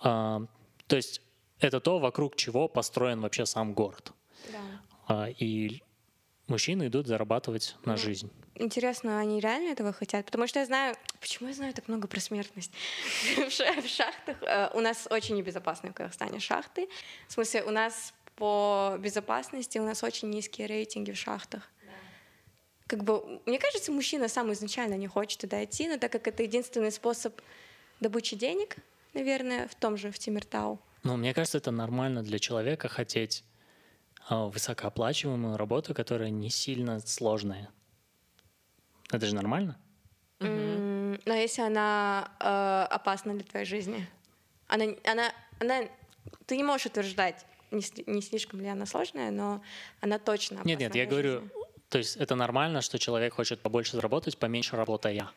А, то есть это то, вокруг чего построен вообще сам город. Да. И мужчины идут зарабатывать на да. жизнь. Интересно, они реально этого хотят? Потому что я знаю... Почему я знаю так много про смертность? В шахтах у нас очень небезопасны в Казахстане шахты. В смысле, у нас по безопасности у нас очень низкие рейтинги в шахтах. Как бы, мне кажется, мужчина сам изначально не хочет туда идти, но так как это единственный способ добычи денег, наверное, в том же, в Темиртау. Ну, мне кажется, это нормально для человека хотеть высокооплачиваемую работу, которая не сильно сложная. Это же нормально. Mm-hmm. Но если она э, опасна для твоей жизни, она, она, она, ты не можешь утверждать, не, не слишком ли она сложная, но она точно опасна. Нет, нет, я говорю, жизни. То есть это нормально, что человек хочет побольше заработать, поменьше работая.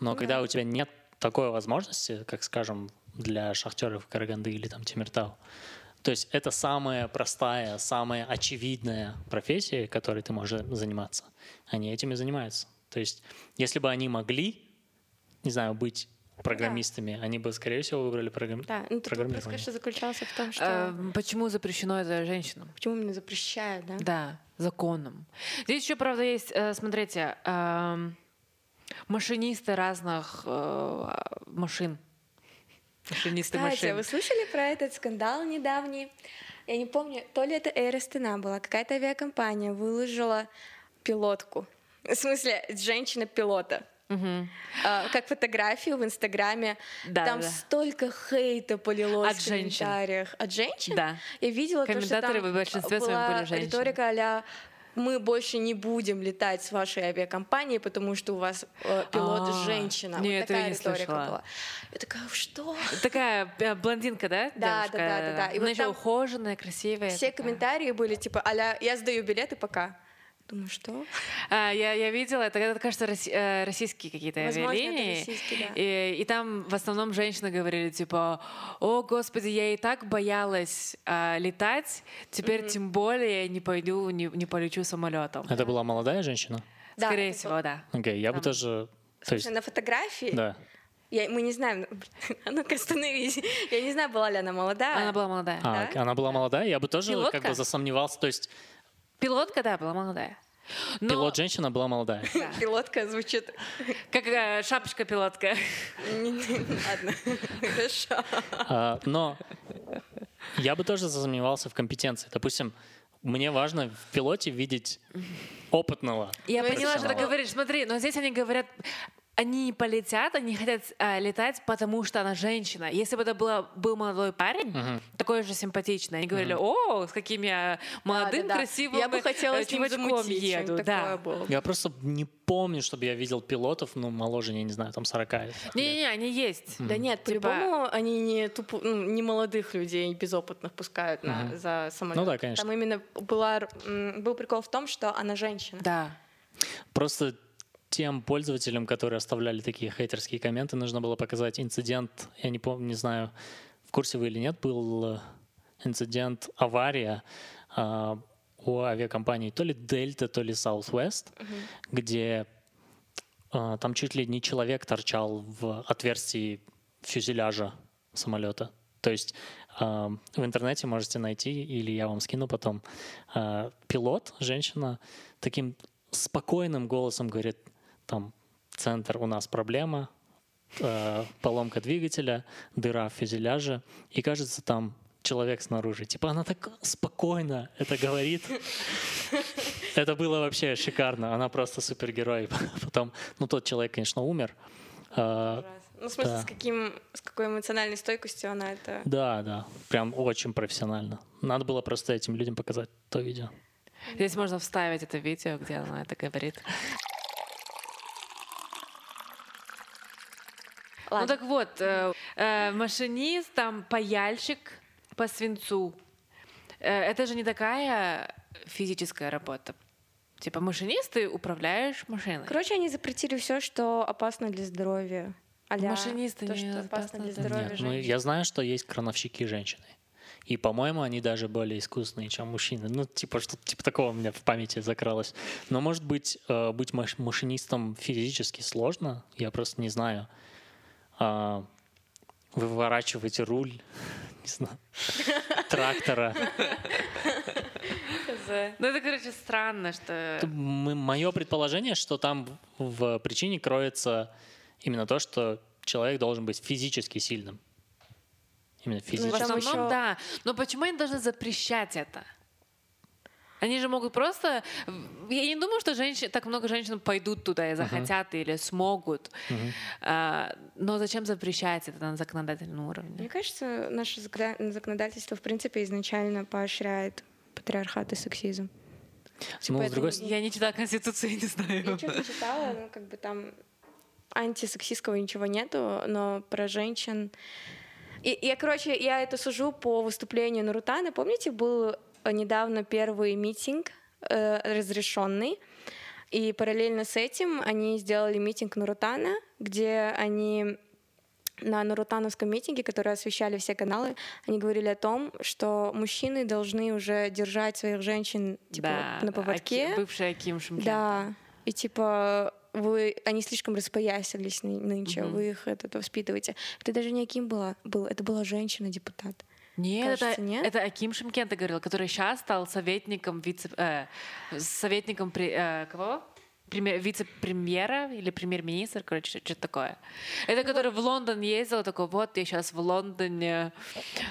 Но да. когда у тебя нет такой возможности, как, скажем, для шахтеров Караганды или там Темиртау. То есть это самая простая, самая очевидная профессия, которой ты можешь заниматься. Они этим и занимаются. То есть если бы они могли, не знаю, быть программистами, да. они бы, скорее всего, выбрали программ... да. ну, программирование. Вопрос, конечно, заключался в том, что... А, почему запрещено это женщинам? Почему именно запрещают, да? Да, законом. Здесь еще, правда, есть, смотрите, машинисты разных машин. Машинисты Кстати, машин. Вы слышали про этот скандал недавний? Я не помню, то ли это Air Astana была, какая-то авиакомпания выложила пилотку. В смысле, женщина-пилота. Угу. А, как фотографию в Инстаграме. Да, там да. столько хейта полилось от в комментариях. Женщин. От женщин? Да. Я видела, то, что там в большинстве была были риторика а-ля «Мы больше не будем летать с вашей авиакомпанией, потому что у вас э, пилот А-а-а. женщина». Нет, вот такая риторика была. Я такая, что? Такая э, блондинка, да? Да, девушка? да, да, да. да. И Она вот еще ухоженная, красивая. Все такая. Комментарии были типа а-ля «Я сдаю билеты, пока». Думаю, что? А, я, я видела, это, это кажется, российские какие-то авиалинии. Да. И, и там в основном женщины говорили, типа, о, господи, я и так боялась а, летать, теперь mm-hmm. тем более я не пойду, не, не полечу самолетом. Это да. была молодая женщина? Да, Скорее всего, был... да. Окей, okay, я там. бы тоже... Слушай, на фотографии? Да. Я, мы не знаем, а ну-ка остановись. Я не знаю, была ли она молодая. Она была молодая. А, да? Она была молодая, я бы тоже Пилотка? как бы засомневался, то есть... Пилотка, да, была молодая. Но... Пилот-женщина была молодая. Да. Пилотка звучит... Как э, шапочка-пилотка. Ладно, хорошо. А, но я бы тоже засомневался в компетенции. Допустим, мне важно в пилоте видеть опытного. Я поняла, что ты говоришь. Смотри, но здесь они говорят... Они полетят, они хотят э, летать, потому что она женщина. Если бы это было, был молодой парень, uh-huh. такой же симпатичный, они говорили, uh-huh. о, с каким я молодым, да, да, красивым, я бы хотела с ним замутить, еду. Да. Я просто не помню, чтобы я видел пилотов, ну, моложе, я не знаю, там сорок лет. Не-не-не, они есть. Uh-huh. Да нет, по-любому типа... они не, тупо, ну, не молодых людей, безопытных пускают uh-huh. на, за самолет. Ну да, конечно. Там именно была, был прикол в том, что она женщина. Да. Просто... Тем пользователям, которые оставляли такие хейтерские комменты, нужно было показать инцидент, я не помню, не знаю, в курсе вы или нет, был инцидент, авария. у авиакомпаний то ли Delta, то ли Southwest, uh-huh. где э, там чуть ли не человек торчал в отверстии фюзеляжа самолета. То есть э, в интернете можете найти, или я вам скину потом, э, пилот, женщина, таким спокойным голосом говорит, там, центр, у нас проблема, э, поломка двигателя, дыра в фюзеляже, и кажется, там человек снаружи. Типа она так спокойно это говорит. Это было вообще шикарно. Она просто супергерой. Потом, ну, тот человек, конечно, умер. Ну, в смысле, да. с, каким, с какой эмоциональной стойкостью она это... Да, да, прям очень профессионально. Надо было просто этим людям показать то видео. Здесь можно вставить это видео, где она это говорит. Ладно. Ну так вот, э, э, машинист, там, паяльщик по свинцу. Э, это же не такая физическая работа. Типа машинист, ты управляешь машиной. Короче, они запретили все, что опасно для здоровья. А-ля машинисты то, что опасно для здоровья. Нет, ну, я знаю, что есть крановщики женщины. И, по-моему, они даже более искусные, чем мужчины. Ну, типа, что-то типа такого у меня в памяти закралось. Но, может быть, э, быть машинистом физически сложно. Я просто не знаю. Э, вы выворачиваете руль, не знаю, трактора. Ну, это, короче, странно, что... Мое предположение, что там в причине кроется... Именно то, что человек должен быть физически сильным. Именно физически. Ну, в основном, еще... да. Но почему они должны запрещать это? Они же могут просто... Я не думаю, что женщины... так много женщин пойдут туда и захотят, uh-huh. или смогут. Uh-huh. А, но зачем запрещать это на законодательном уровне? Мне кажется, наше законодательство, в принципе, изначально поощряет патриархат и сексизм. Ну, поэтому... другой... Я не читала Конституцию, я не знаю. Я что-то читала, но как бы там... антисексистского ничего нету, но про женщин... И, я, короче, я это сужу по выступлению Нарутана. Помните, был недавно первый митинг э, разрешенный, и параллельно с этим они сделали митинг Нарутана, где они на нарутановском митинге, который освещали все каналы, они говорили о том, что мужчины должны уже держать своих женщин типа, да, на поводке. Аки, бывшая Аким Шимкин. Да, и типа... Вы, они слишком распоясались нынче, mm-hmm. вы их это, это воспитываете. Это даже не Аким была, был, это была женщина-депутат. Нет, кажется, это, нет? это Аким Шимкента говорил, который сейчас стал советником вице, э, советником при, э, кого? Премьер, вице-премьера или премьер-министр, короче, что-то такое. Это ну, который вот. в Лондон ездил, такой, вот, я сейчас в Лондоне,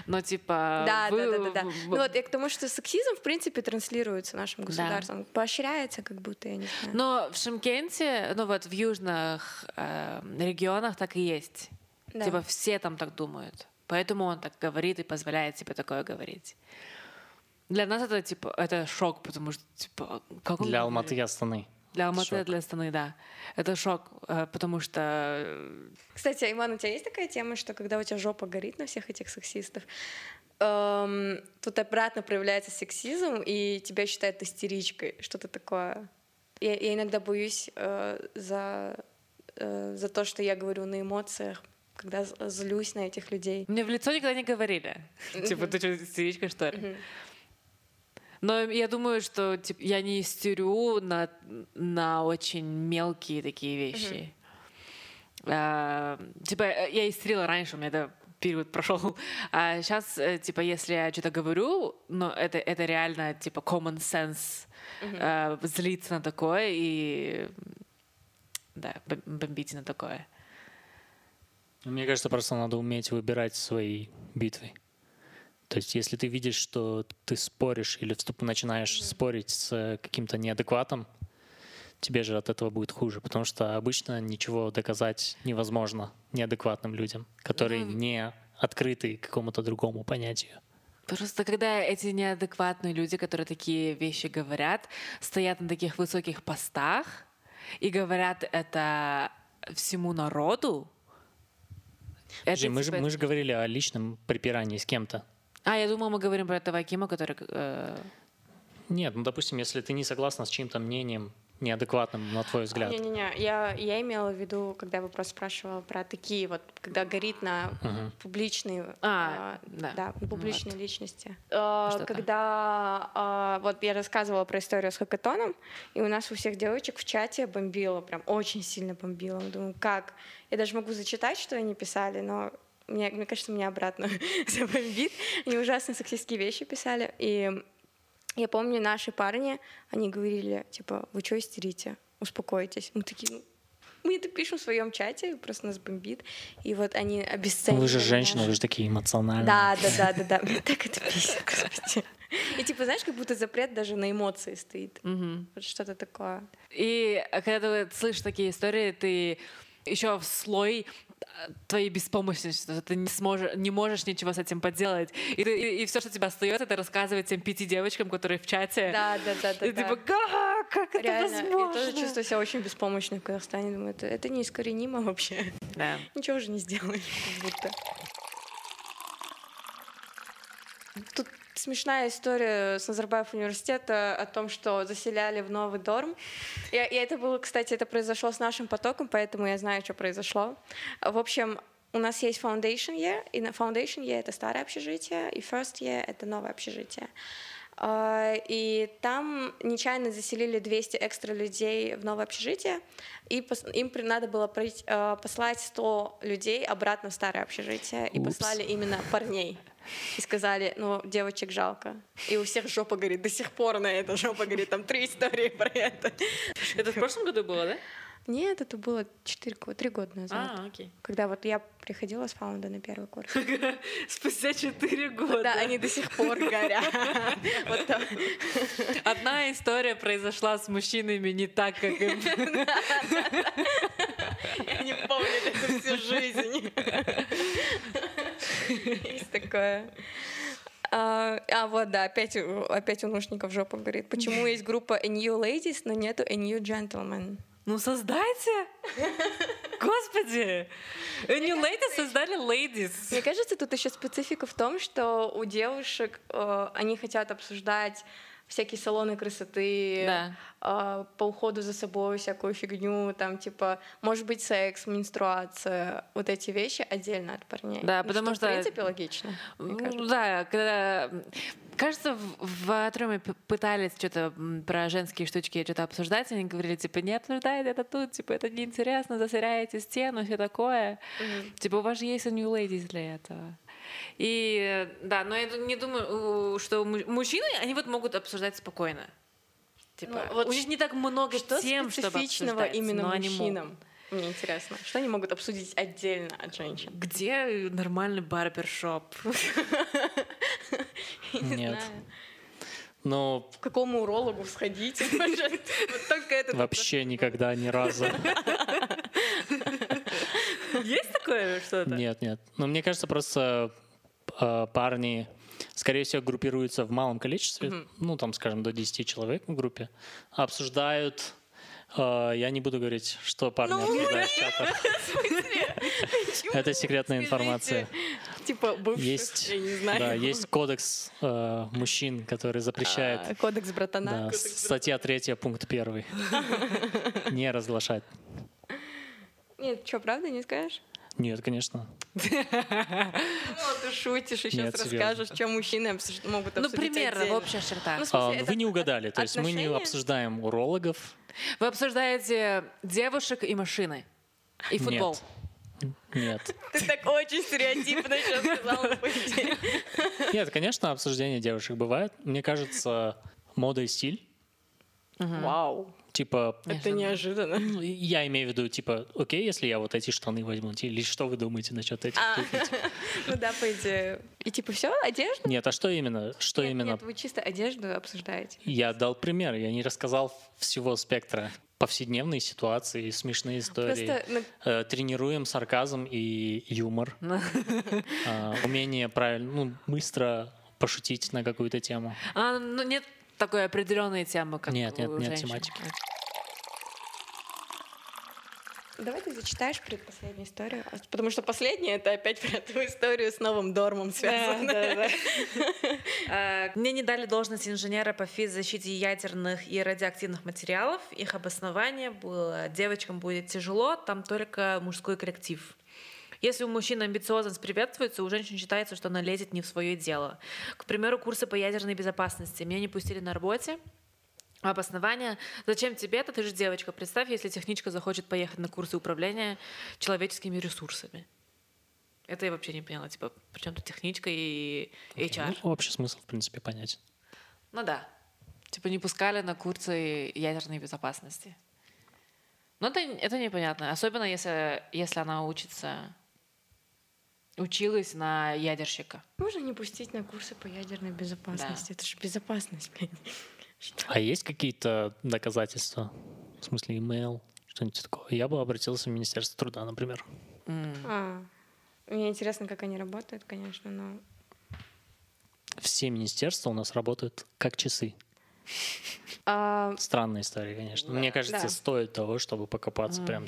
но типа... Да, вы... да, да, да, да. Ну вот, я к тому, что сексизм, в принципе, транслируется нашим государством, да. поощряется, как будто, я не знаю. Но в Шимкенте, ну вот, в южных э, регионах так и есть. Да. Типа все там так думают. Поэтому он так говорит и позволяет себе такое говорить. Для нас это, типа, это шок, потому что, типа... Как он... Для Алматы и Астаны. Для Алматы, для Астаны, да. Это шок, потому что... Кстати, Айман, у тебя есть такая тема, что когда у тебя жопа горит на всех этих сексистов, эм, тут обратно проявляется сексизм, и тебя считают истеричкой, что-то такое. Я, я иногда боюсь э, за, э, за то, что я говорю на эмоциях, когда злюсь на этих людей. Мне в лицо никогда не говорили. Типа, ты что, истеричка, что ли? Но я думаю, что типа, я не истерю на, на очень мелкие такие вещи. Mm-hmm. А, типа я истерила раньше, у меня этот период прошел. А сейчас, типа, если я что-то говорю, но это, это реально типа common sense, mm-hmm. а, злиться на такое и да, бомбить на такое. Мне кажется, просто надо уметь выбирать свои битвы. То есть если ты видишь, что ты споришь или начинаешь mm-hmm. спорить с каким-то неадекватом, тебе же от этого будет хуже, потому что обычно ничего доказать невозможно неадекватным людям, которые mm-hmm. не открыты к какому-то другому понятию. Просто когда эти неадекватные люди, которые такие вещи говорят, стоят на таких высоких постах и говорят это всему народу... Это Жи, типа... мы, же, мы же говорили о личном припирании с кем-то. А, я думала, мы говорим про этого Акима, который... Э... Нет, ну, допустим, если ты не согласна с чьим-то мнением неадекватным, на твой взгляд? Не-не-не, я, я имела в виду, когда я вопрос спрашивала про такие вот, когда горит на угу. публичные, а, э, да. Да, публичные вот. личности. Э, когда э, вот я рассказывала про историю с хакатоном, и у нас у всех девочек в чате бомбило, прям очень сильно бомбило. Думаю, как? Я даже могу зачитать, что они писали, но... Мне, мне кажется, меня обратно забомбит. Они ужасно сексистские вещи писали. И я помню, наши парни, они говорили, типа, вы что истерите? Успокойтесь. Мы такие, ну, мы это пишем в своем чате, просто нас бомбит. И вот они обесценивают. Вы же женщины, наши... вы же такие эмоциональные. Да, да, да, да, да. Так это писать, господи. И типа, знаешь, как будто запрет даже на эмоции стоит. Вот что-то такое. И когда ты слышишь такие истории, ты еще в слой твоей беспомощности, что ты не сможешь, не можешь ничего с этим поделать. И, ты, и, и все, что тебя остается, это рассказывать тем пяти девочкам, которые в чате. Да, да, да. да и да. Типа, как, как реально, это возможно? Я тоже чувствую себя очень беспомощной в Казахстане. Думаю, это, это неискоренимо вообще. Да. Ничего уже не сделаешь, как будто. Тут смешная история с Назарбаев университета о том, что заселяли в новый дорм. Я, я это было, кстати, это произошло с нашим потоком, поэтому я знаю, что произошло. В общем, у нас есть Foundation Year, и Foundation Year — это старое общежитие, и First Year — это новое общежитие. И там нечаянно заселили двести экстра людей в новое общежитие, и им надо было послать сто людей обратно в старое общежитие, и Упс. Послали именно парней. И сказали, ну, девочек жалко. И у всех жопа горит, до сих пор на это жопа горит. Там три истории про это. Это в прошлом году было, да? Нет, это было четыре года, три года назад. А, окей. Когда вот я приходила с фаунда на первый курс. Спустя четыре года. Да, они до сих пор горят. Одна история произошла с мужчинами не так, как им. Они помнят это всю жизнь. Есть такое. А, а вот, да, опять, опять у наушников жопа горит. Почему есть группа A New Ladies, но нету A New Gentlemen? Ну, создайте! Господи! A New Ladies создали Ladies. Мне кажется, тут еще специфика в том, что у девушек э, они хотят обсуждать всякие салоны красоты, да. э, по уходу за собой всякую фигню, там типа, может быть, секс, менструация, вот эти вещи отдельно от парней. Да, ну, потому что, что в принципе логично. Мне кажется. Да, когда кажется, в, в Атриуме пытались что-то про женские штучки что-то обсуждать, они говорили типа не обсуждайте это тут, типа это неинтересно, засоряете стену, все такое. Mm-hmm. Типа у вас же есть A New Ladies для этого. И да, но я не думаю, что мужчины, они вот могут обсуждать спокойно. Типа, ну, вот у них не так много что тем, чтобы обсуждать, именно но мужчинам. Мне интересно, что они могут обсудить отдельно от женщин? Где нормальный барбершоп? Нет. Но... К какому урологу сходите? Вообще никогда, ни разу. Есть такое что-то? Нет, нет. Но мне кажется, просто э, парни, скорее всего, группируются в малом количестве, mm-hmm. ну, там, скажем, до десяти человек в группе, обсуждают... Э, я не буду говорить, что парни no, обсуждают в чатах. Это секретная информация. Типа бывших, есть, я не знаю. Да, есть кодекс э, мужчин, который запрещает... А, кодекс братана. Да, кодекс статья третья, пункт первый. Не разглашать. Нет, что, правда, не скажешь? Нет, конечно. Ну, ты шутишь и сейчас расскажешь, что мужчины могут обсудить. Ну, примерно, в общих чертах. Вы не угадали, то есть мы не обсуждаем урологов. Вы обсуждаете девушек и машины, и футбол. Нет. Ты так очень стереотипно сейчас сказала, по идее. Нет, конечно, обсуждение девушек бывает. Мне кажется, мода и стиль. Вау. Типа, это неожиданно. Я имею в виду, типа, окей, если я вот эти штаны возьму, или что вы думаете насчет этих? Ну да, по идее. И типа все, одежда? Нет, а что именно? Что именно? Нет, вы чисто одежду обсуждаете. Я дал пример, я не рассказал всего спектра. Повседневные ситуации, смешные истории. Просто... Тренируем сарказм и юмор. Умение правильно, ну, быстро пошутить на какую-то тему. А, ну нет, такой определенной темы, как нет, нет, у женщин. Нет тематики. Давай ты зачитаешь предпоследнюю историю, потому что последняя — это опять про эту историю с новым дормом связана. Да, да, да. Мне не дали должность инженера по физзащите ядерных и радиоактивных материалов. Их обоснование было: девочкам будет тяжело, там только мужской коллектив. Если у мужчин амбициозность приветствуется, у женщин считается, что она лезет не в свое дело. К примеру, курсы по ядерной безопасности. Меня не пустили на работе. Обоснование: зачем тебе это, ты же девочка. Представь, если техничка захочет поехать на курсы управления человеческими ресурсами. Это я вообще не поняла. Типа, при чем тут техничка и эйч ар? Ну, общий смысл, в принципе, понятен. Ну да. Типа, не пускали на курсы ядерной безопасности. Ну это, это непонятно. Особенно, если, если она учится... Училась на ядерщика. Можно не пустить на курсы по ядерной безопасности. Да. Это же безопасность, блин. А есть какие-то доказательства? В смысле, имейл, что-нибудь такое? Я бы обратился в Министерство труда, например. Mm. А, мне интересно, как они работают, конечно, но... Все министерства у нас работают как часы. Uh... Странная история, конечно. Да. Мне кажется, да. стоит того, чтобы покопаться mm. прям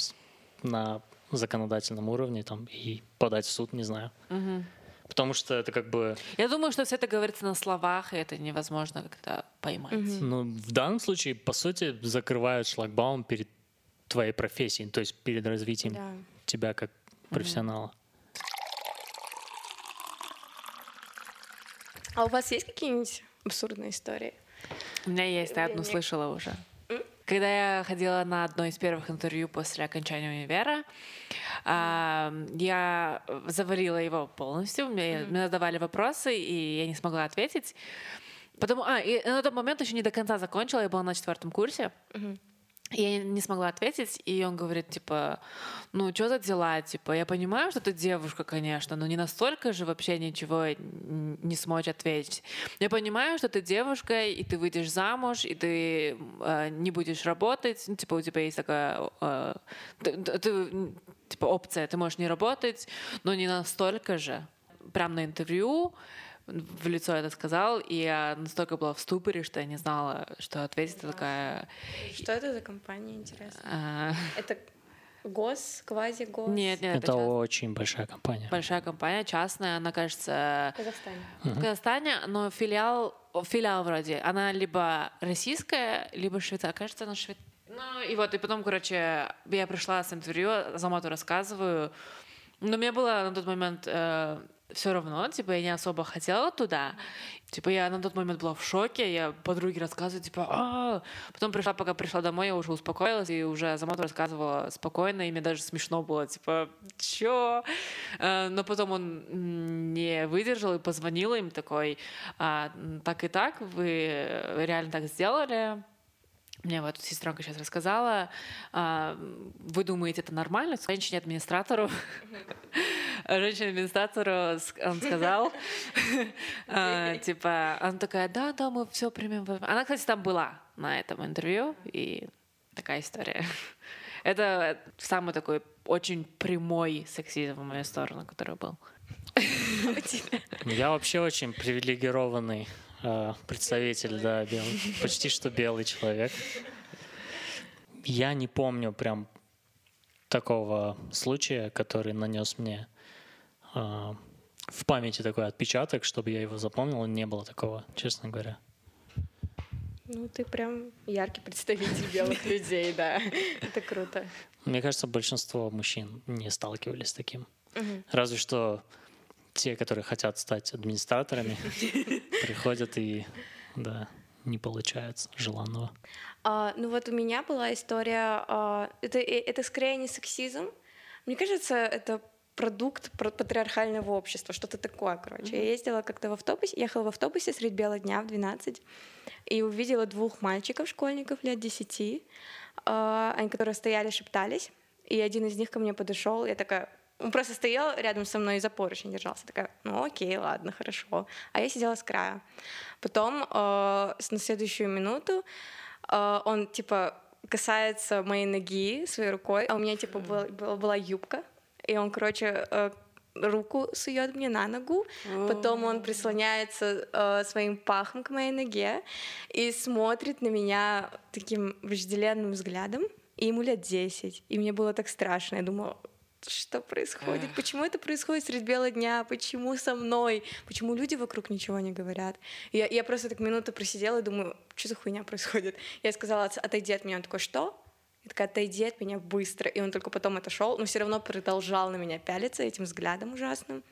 на... законодательном уровне там и подать в суд, не знаю. Угу. Потому что это как бы... Я думаю, что все это говорится на словах, и это невозможно как-то поймать. Угу. Ну, в данном случае, по сути, закрывают шлагбаум перед твоей профессией, то есть перед развитием да. тебя как профессионала. Угу. А у вас есть какие-нибудь абсурдные истории? У меня есть, я одну нет. слышала уже. Когда я ходила на одно из первых интервью после окончания универа, я завалила его полностью. Мне задавали вопросы, и я не смогла ответить. Потому, а, и на тот момент еще не до конца закончила, я была на четвертом курсе. Uh-huh. Я не смогла ответить, и он говорит, типа, ну, что за дела, типа, я понимаю, что ты девушка, конечно, но не настолько же вообще ничего не сможешь ответить. Я понимаю, что ты девушка, и ты выйдешь замуж, и ты э, не будешь работать, ну, типа, у тебя есть такая, э, ты, ты, типа, опция, ты можешь не работать, но не настолько же. Прям на интервью в лицо это сказал, и я настолько была в ступоре, что я не знала, что ответить. Да. Такая... Что это за компания, интересно? А... Это гос, квази-гос? Нет, нет. Это, это очень большая компания. Большая компания, частная, она, кажется... В Казахстане. Uh-huh. В Казахстане, но филиал, филиал вроде. Она либо российская, либо швейцарская. Кажется, она швейцарская. Ну и вот, и потом, короче, я пришла с интервью, Азамату рассказываю. Но мне было на тот момент... Э, все равно, типа, я не особо хотела туда. Типа, я на тот момент была в шоке, я подруге рассказываю, типа, а потом пришла, пока пришла домой, я уже успокоилась, и уже Замату рассказывала спокойно, и мне даже смешно было, типа, чё? Но потом он не выдержал и позвонил им такой, а, так и так, вы реально так сделали? Мне вот сестренка сейчас рассказала, а, вы думаете, это нормально? Женщине-администратору Женщине-администратору он сказал, типа, она такая, да, да, мы все примем. Она, кстати, там была на этом интервью, и такая история. Это самый такой очень прямой сексизм в мою сторону, который был. Я вообще очень привилегированный представитель, да, белый, почти что белый человек. Я не помню прям такого случая, который нанес мне в памяти такой отпечаток, чтобы я его запомнил, не было такого, честно говоря. Ну, ты прям яркий представитель белых людей, да. Это круто. Мне кажется, большинство мужчин не сталкивались с таким. Разве что те, которые хотят стать администраторами, приходят и да, не получается желанного. А, ну вот у меня была история, а, это, это скорее не сексизм. Мне кажется, это продукт патриархального общества, что-то такое, короче. Mm-hmm. Я ездила как-то в автобусе, ехала в автобусе средь бела дня в двенадцать, и увидела двух мальчиков, школьников лет десяти, а, они, которые стояли, шептались, и один из них ко мне подошел, я такая... Он просто стоял рядом со мной и за поручень держался. Такая, ну окей, ладно, хорошо. А я сидела с края. Потом э, на следующую минуту э, он, типа, касается моей ноги своей рукой. А у меня, типа, был, был, была юбка. И он, короче, э, руку сует мне на ногу. Потом он прислоняется э, своим пахом к моей ноге и смотрит на меня таким вожделенным взглядом. и ему лет десять, и мне было так страшно, я думала, что происходит, почему это происходит средь бела дня, почему со мной, почему люди вокруг ничего не говорят. Я, я просто так минуту просидела и думаю, что за хуйня происходит. Я сказала, отойди от меня, он такой, что? Я такая, отойди от меня быстро. И он только потом отошел, но все равно продолжал на меня пялиться этим взглядом ужасным.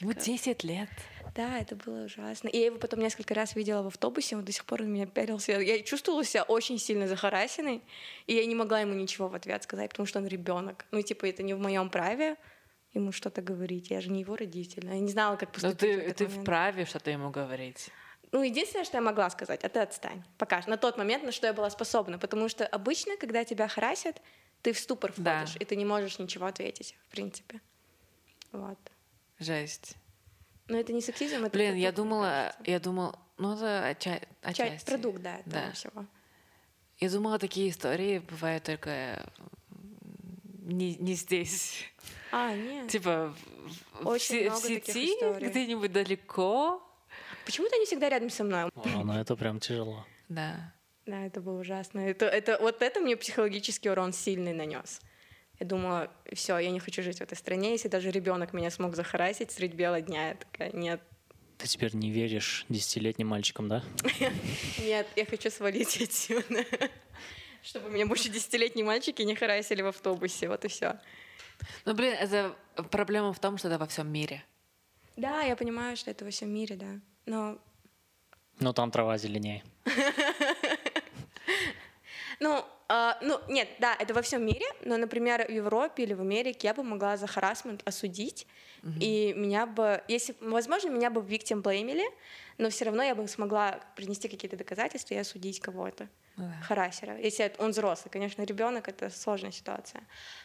Ему такая... десять лет. Да, это было ужасно. И я его потом несколько раз видела в автобусе, он до сих пор на меня пялился. Я чувствовала себя очень сильно захарасенной, и я не могла ему ничего в ответ сказать, потому что он ребенок. Ну, типа, это не в моем праве ему что-то говорить. Я же не его родитель. Я не знала, как поступить. Но ты, ты вправе что-то ему говорить. Ну, единственное, что я могла сказать, а ты отстань. Пока на тот момент, на что я была способна. Потому что обычно, когда тебя харасят, ты в ступор входишь, да. И ты не можешь ничего ответить, в принципе. Вот. Жесть. Но это не сексизм, это... Блин, я думала, я думала, ну это отча... отчасти. Продукт, да, этого да. всего. Я думала, такие истории бывают только не, не здесь. А, нет. Типа в, се- в сети, где-нибудь далеко. Почему-то они всегда рядом со мной. О, ну это прям тяжело. Да. Да, это было ужасно. Это, это, вот это мне психологический урон сильный нанес. Я думала, все, я не хочу жить в этой стране, если даже ребенок меня смог захарасить средь бела дня. Я такая, нет. Ты теперь не веришь десятилетним мальчикам, да? Нет, я хочу свалить отсюда, чтобы меня больше десятилетние мальчики не харасили в автобусе, вот и все. Ну, блин, это проблема в том, что это во всем мире. Да, я понимаю, что это во всем мире, да, но... Ну, там трава зеленее. Ну... Uh, ну, нет, да, это во всем мире, но, например, в Европе или в Америке я бы могла за харассмент осудить, uh-huh. и меня бы, если, возможно, меня бы victim blame'или, но все равно я бы смогла принести какие-то доказательства и осудить кого-то, uh-huh. харассера. Если он взрослый, конечно, ребенок, это сложная ситуация.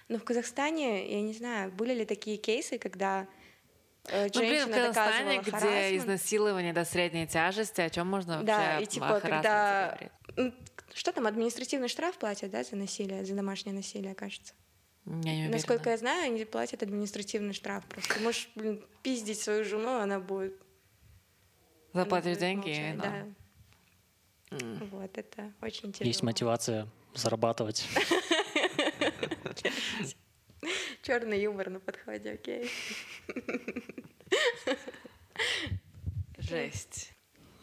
Но в Казахстане, я не знаю, были ли такие кейсы, когда э, женщина ну, блин, в Казахстане, доказывала харассмент? Где изнасилование до средней тяжести, о чем можно вообще да, и, типа, о харассменте говорить? Что там, административный штраф платят, да, за насилие, за домашнее насилие, кажется? Я не уверена. Насколько я знаю, они платят административный штраф просто. Ты можешь, блин, пиздить свою жену, она будет... Заплатишь деньги, но... да. Mm. Вот, это очень интересно. Есть мотивация зарабатывать. Черный юмор на подходе, окей? Жесть.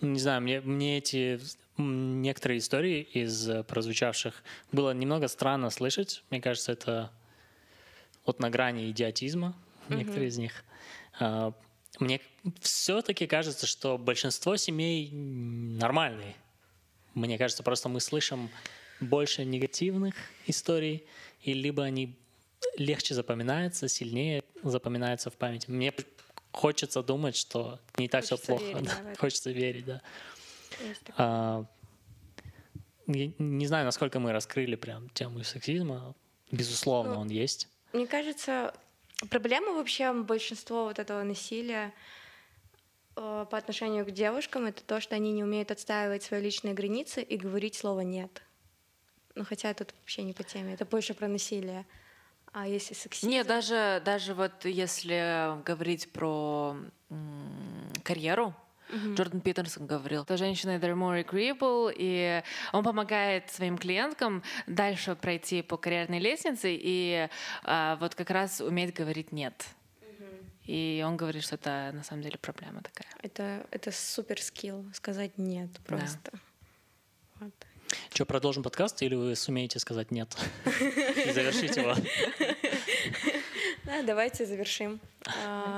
Не знаю, мне, мне эти... некоторые истории из прозвучавших было немного странно слышать. Мне кажется, это вот на грани идиотизма, mm-hmm. некоторые из них. Мне все-таки кажется, что большинство семей нормальные. Мне кажется, просто мы слышим больше негативных историй, и либо они легче запоминаются, сильнее запоминаются в памяти. Мне хочется думать, что не так хочется все плохо. Верить, да. Хочется верить, да. А, не знаю, насколько мы раскрыли прям тему сексизма. Безусловно, ну, он есть. Мне кажется, проблема вообще большинства вот этого насилия э, по отношению к девушкам — это то, что они не умеют отстаивать свои личные границы и говорить слово «нет». Ну, хотя тут вообще не по теме. Это больше про насилие. А если сексизм... Нет, даже, даже вот если говорить про м- карьеру, Mm-hmm. Джордан Питерсон говорил, что женщины they're more agreeable, и он помогает своим клиенткам дальше пройти по карьерной лестнице и а, вот как раз уметь говорить «нет». Mm-hmm. И он говорит, что это на самом деле проблема такая. Это, это супер скилл, сказать «нет» просто. Да. Вот. Что, продолжим подкаст или вы сумеете сказать «нет» и завершить его? Давайте завершим.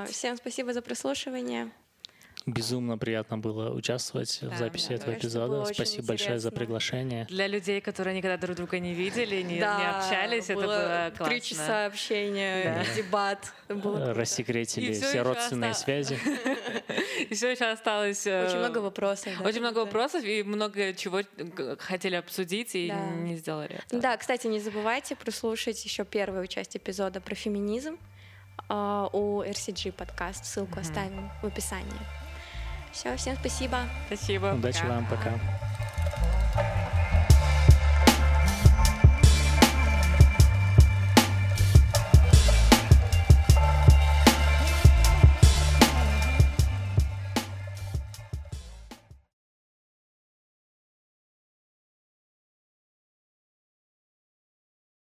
Всем спасибо за прослушивание. Безумно приятно было участвовать да, в записи да, этого эпизода. Спасибо большое за приглашение. Для людей, которые никогда друг друга не видели, не, да, не общались, было это было классно. Три часа общения, да. дебат. Было рассекретили все, все родственные осталось... связи. И все еще осталось... Очень много вопросов. Очень много вопросов и много чего хотели обсудить и не сделали этого. Да, кстати, не забывайте прослушать еще первую часть эпизода про феминизм у эр си джи Podcast. Ссылку оставим в описании. Все, всем спасибо. Спасибо. Удачи пока. Вам, пока.